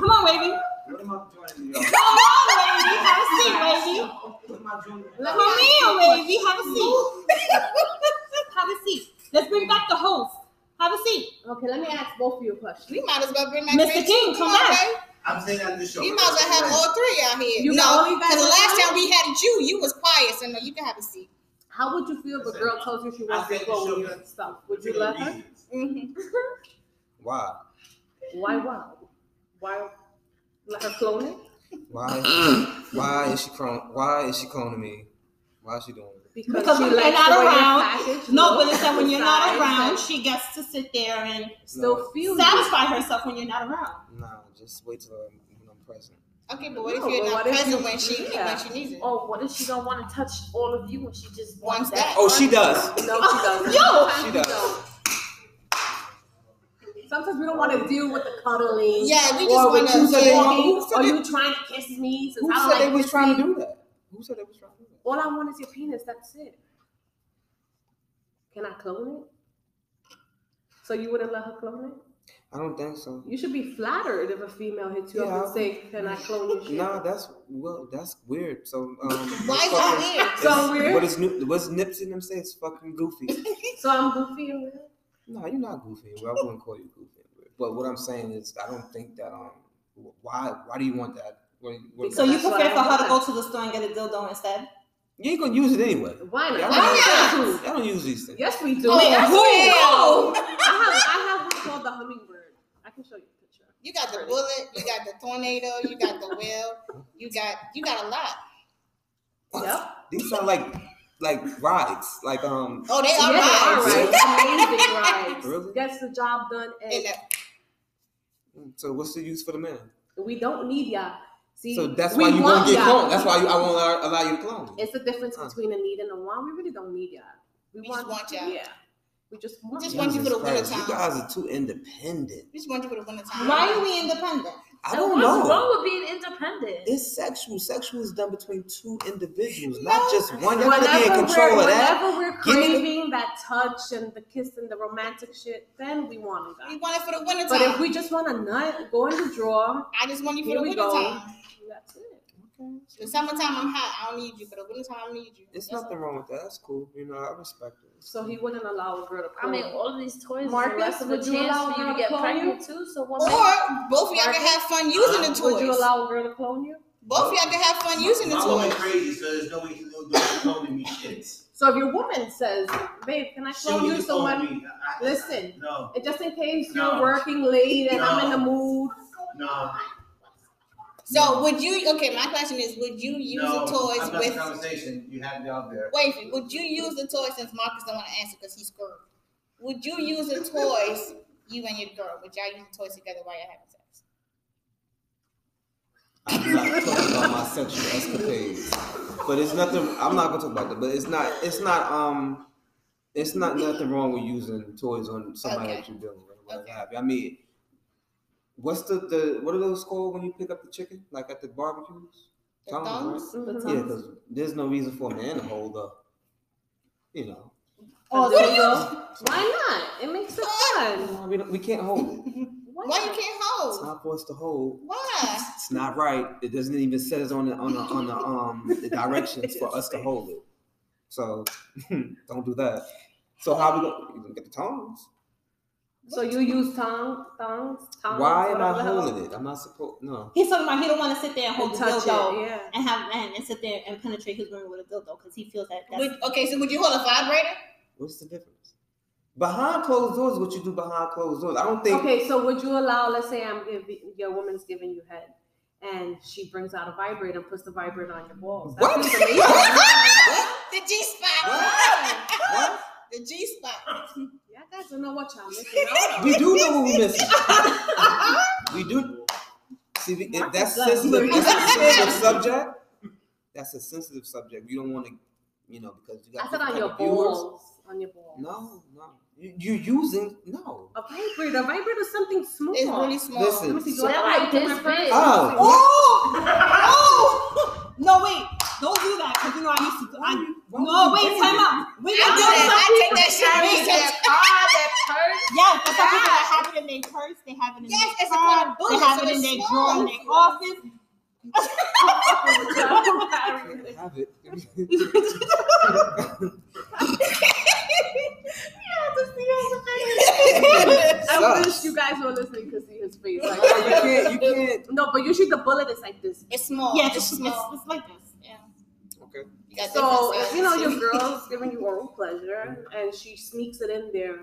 Come on, Wavy. Come on, Wavy. Have a seat, Wavy. Come here, Wavy. Have a seat. Have a seat. Let's bring back the host. Have a seat. Okay, let me ask both of you a question. We might as well bring back Mr. King. Come back. I'm saying that this show. We might as well have all three out here. No, because the last time we had you was quiet, so no, you can have a seat. How would you feel if a girl tells you she wants to go with you and stuff? Would you let her? Why? Why? Let her clone it? Why is she cloning me? Why is she doing it? Because when you're not around. No, but it's that when you're not around, she gets to sit there and still feel satisfy herself when you're not around. No, just wait till I'm present. Okay, but what if you're not present when she needs it? Oh, what if she don't want to touch all of you and she just wants that? Oh, she does. No, she doesn't. Yo, she does. Sometimes we don't want to deal with the cuddling. Yeah, we just want to say, are you trying to kiss me? Since who said they was trying to do that? All I want is your penis. That's it. Can I clone it? So you wouldn't let her clone it? I don't think so. You should be flattered if a female hits you up and say, can I clone your shit? Nah, that's weird. So, why is that weird? So weird? What's Nipsey them say? It's fucking goofy. So I'm goofy and weird? No, you're not goofy. I wouldn't call you goofy. But what I'm saying is, I don't think that. Why do you want that? So you prefer for her to go to the store and get a dildo instead? You ain't gonna use it anyway. Why not? I don't use these things. Yes, we do. Oh, yes, we do. I have what's called the hummingbird. I can show you a picture. You got the bullet. You got the tornado. You got the whale. You got a lot. Yep. These are like rides. Like Oh, they are rides. Amazing rides. Really? Gets the job done. So what's the use for the man? We don't need y'all. See, so that's why you won't get cloned. That's why I won't allow you to clone. It's the difference between a need and a want. We really don't need y'all. We just want y'all. Yeah. We just want you for the winter time. You guys are too independent. We just want you for the winter time. Why are we independent? I don't know. What's wrong with being independent? It's sexual. Sexual is done between two individuals, not just one. You have to be in control of that. Whenever we're craving that touch and the kiss and the romantic shit, then we want it. We want it for the winter time. But if we just want a nut, go in the drawer. I just want you for the winter time. That's it. Okay. The summertime, I'm hot. I don't need you. But the wintertime, I need you. There's nothing wrong with that. That's cool. You know, I respect it. So he wouldn't allow a girl to call. I mean, all of these toys. Marcus, would you allow a girl to get pregnant too? So what? Or both of y'all can have fun using the toys. Would you allow a girl to clone you? Both of y'all can have fun using the toys. I'm going crazy, so there's no way you can do cloning me shit. So if your woman says, "Babe, can I clone you?" Someone, listen. No. Just in case you're working late and I'm in the mood. No. So would you? Okay, my question is: would you use the toys? That's with the conversation you had down there. Wait, would you use the toys? Since Marcus don't want to answer because he's screwed. Would you use the toys? You and your girl. Would y'all use the toys together while you're having sex? I'm not talking about my sexual escapades, but it's nothing. I'm not gonna talk about that. But it's not nothing wrong with using toys on somebody that you're dealing with. Okay. I mean. What's what are those called when you pick up the chicken? Like at the barbecues? The thumbs? Right? Mm-hmm. Yeah, because there's no reason for a man to hold up. You know. Oh, why not? It makes it fun. We can't hold it. Why you can't hold? It's not for us to hold. Why? It's not right. It doesn't even set us on the directions for us to hold it. So don't do that. So how we gonna get the tongs? So you use tongs? Why am I holding it? I'm not supposed. No. He's talking about he don't want to sit there and hold the dildo and have and sit there and penetrate his woman with a dildo because he feels that. Okay, so would you hold a vibrator? What's the difference? Behind closed doors, what you do behind closed doors? I don't think. Okay, so would you allow? Let's say your woman's giving you head, and she brings out a vibrator and puts the vibrator on your balls. What? The G spot. What? The G spot. I don't know what y'all missing. We do know what we're missing. We do. See, if that's sensitive. That's a sensitive subject. You don't want to, because you got. I said on your balls. On your balls. No. You're using a vibrator. A vibrator is something small. It's really small. Listen. Like this big. Oh. No, wait. Don't do that because I used to. Time out. I take that shit. Yes, that's how people have it in their purse. They have it in their car. They have it in their drawer in their office. I have it. I wish you guys were listening to see his face. Like, you can't. No, but usually the bullet is like this. It's small. Yeah, it's small. It's like this. Okay. So if your girl's giving you oral pleasure and she sneaks it in there.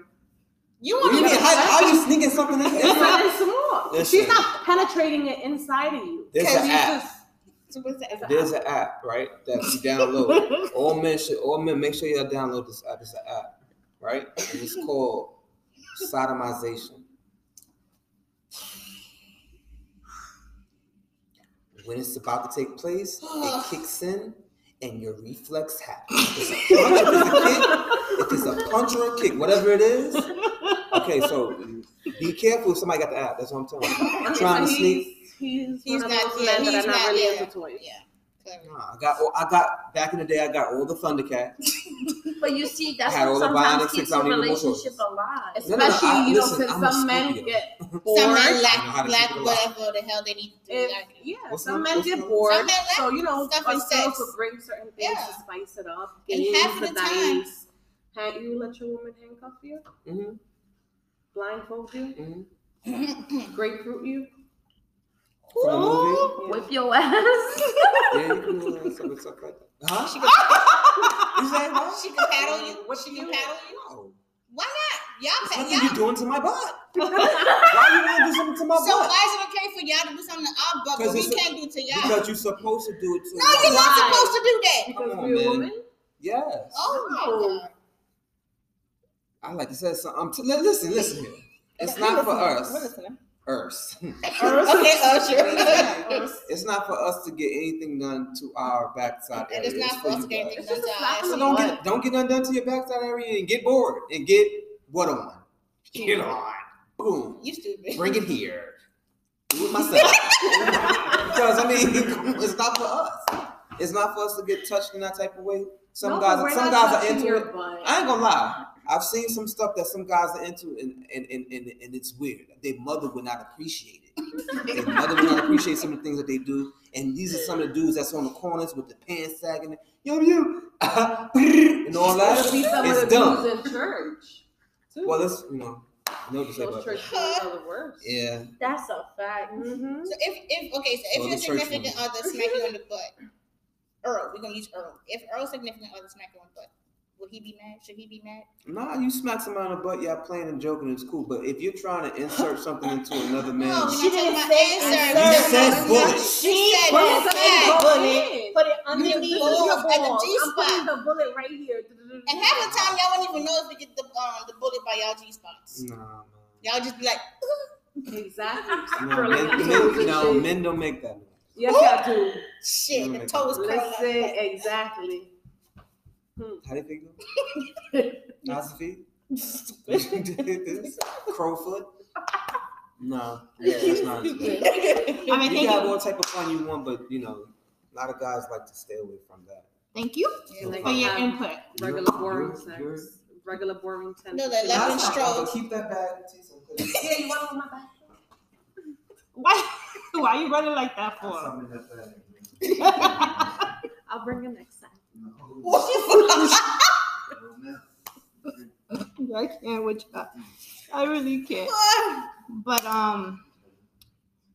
You want to be how you sneaking something in there? It's small. She's not penetrating it inside of you. There's an app. There's an app, right? That you download. All men, make sure you download this app. It's an app, right? And it's called sodomization. When it's about to take place, it kicks in. And your reflex happens. If it's a punch or a kick, whatever it is. Okay, so be careful if somebody got the app. That's what I'm telling you. I'm trying to sneak. He's not men that are not really into toys. Yeah. I got back in the day. I got all the Thundercats. But you see, that's what sometimes keeps a relationship alive. Especially since some men get bored. Some men lack whatever the hell they need to do. Some men get bored. Some men lack so stuff and sex. So bring certain things to spice it up. And half of the time, had you let your woman handcuff you, mm-hmm. blindfold you, mm-hmm. grapefruit you. Ooh, whip your ass. Yeah, you can do stuff like that. Huh? She can paddle you. Why not? What are you doing to my butt? Why you want to do something to my butt? So why is it okay for y'all to do something to our butt, but we can't do it to y'all? Because you're supposed to do it to us. No, you're not supposed to do that. Because we're a woman? Yes. Oh, my God. I like you said something. Listen here. It's not for us. It's not for us to get anything done to our backside area. And it's not for us to get anything done to our backside. Don't get nothing done to your backside area and get bored and get what on? Get on. Boom. You stupid. Bring it here. Do it myself. Because, it's not for us. It's not for us to get touched in that type of way. Some guys are into it. I ain't gonna lie. I've seen some stuff that some guys are into, and it's weird. Their mother would not appreciate it. Their mother would not appreciate some of the things that they do. And these are some of the dudes that's on the corners with the pants sagging. And all that. It's dumb. In church. Too. Well, that's, no to say about that. Yeah. That's a fact. Mm-hmm. So if your significant other smack you on the butt, Earl, we're gonna use Earl. If Earl's significant other smack you on the butt, will he be mad? Should he be mad? Nah, you smack somebody on the butt, y'all playing and joking, it's cool. But if you're trying to insert something into another man, no, she didn't say bullet. She said bullet. Put it underneath the G spot. I'm putting the bullet right here. And half the time, y'all won't even know if we get the bullet by y'all G spots. Nah, y'all just be like, exactly. Men don't make that. Yes, y'all do. Shit, the toes curl. Exactly. How do you think? Nazi feet? Crowfoot? No. Yeah, that's not as good. You got one type of fun you want, but, a lot of guys like to stay away from that. Thank you for your input. Regular boring sex. Regular boring sex. No, that lemon stroke. Keep that bag. Yeah, you want to hold my bag? Why are you running like that for? I'll bring it next time. I can't with you. I really can't. But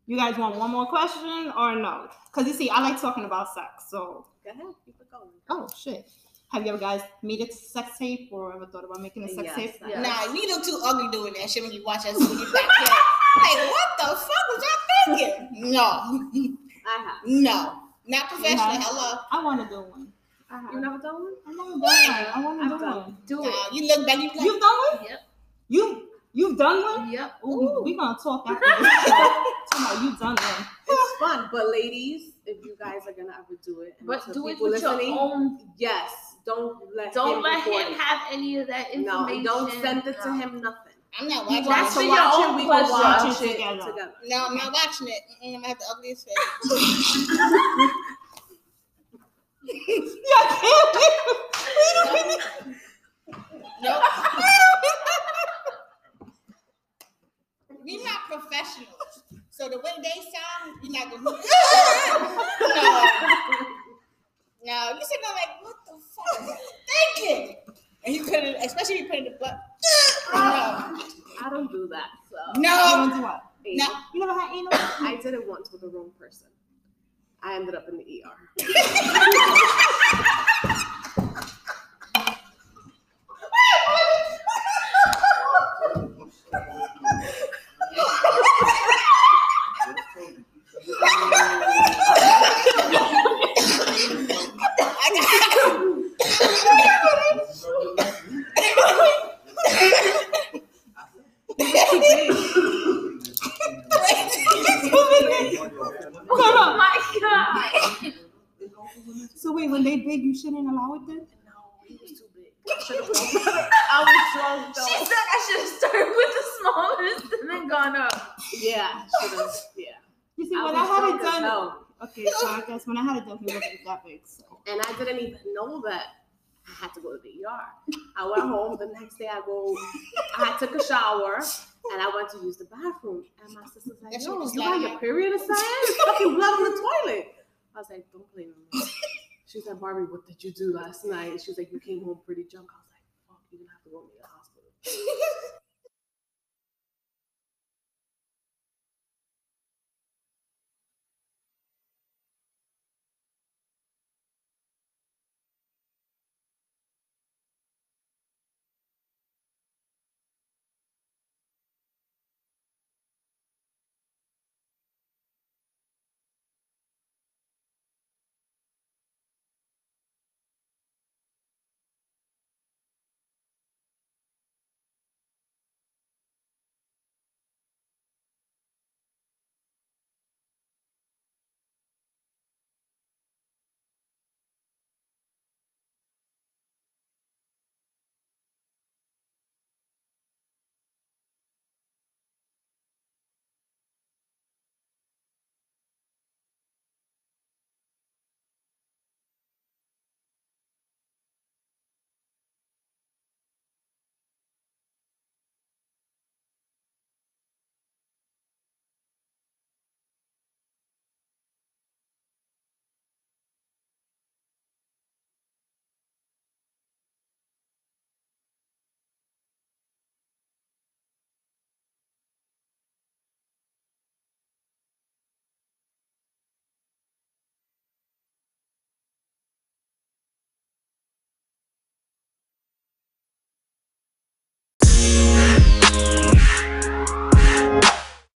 you guys want one more question or no? Because I like talking about sex. So go ahead, keep it going. Oh shit! Have you ever guys made a sex tape or ever thought about making a sex tape? Yes. Nah, we look too ugly doing that shit when you watch us. When you back here. Like what the fuck was y'all thinking? No, no, not professionally. Hello, I want to do one. Uh-huh. You never done one? I've never done one. I want to do one. Do it. You look back. You've done one? Yep. You've done one? Yep. Ooh, we're going to talk after this. Somehow you've done one. It's fun. But ladies, if you guys are going to ever do it. And but do it with your own. Yes. Don't let him have any of that information. No, don't send it to him, nothing. I'm not watching it. That's for your own pleasure. Watch it together. No, I'm not watching it. I'm going to have the ugliest face. Y'all can't wait. Nope. We're not professionals. So the way they sound, you're not gonna. No, you sit there like, what the fuck? What are you thinking? And you couldn't, especially if you put in the butt. I don't do that. So no. I don't do what? No. You never had anal? I did it once with the wrong person. I ended up in the ER. When I had it done, he wasn't that big. So. And I didn't even know that I had to go to the ER. I went home the next day. I took a shower and I went to use the bathroom. And my sister's like, "Yo, you got your period or something? There's fucking blood on the toilet." I was like, "Don't play with me." She said, "Barbie, what did you do last night?" She was like, "You came home pretty drunk." I was like, "Fuck, you're gonna have to go to the ER."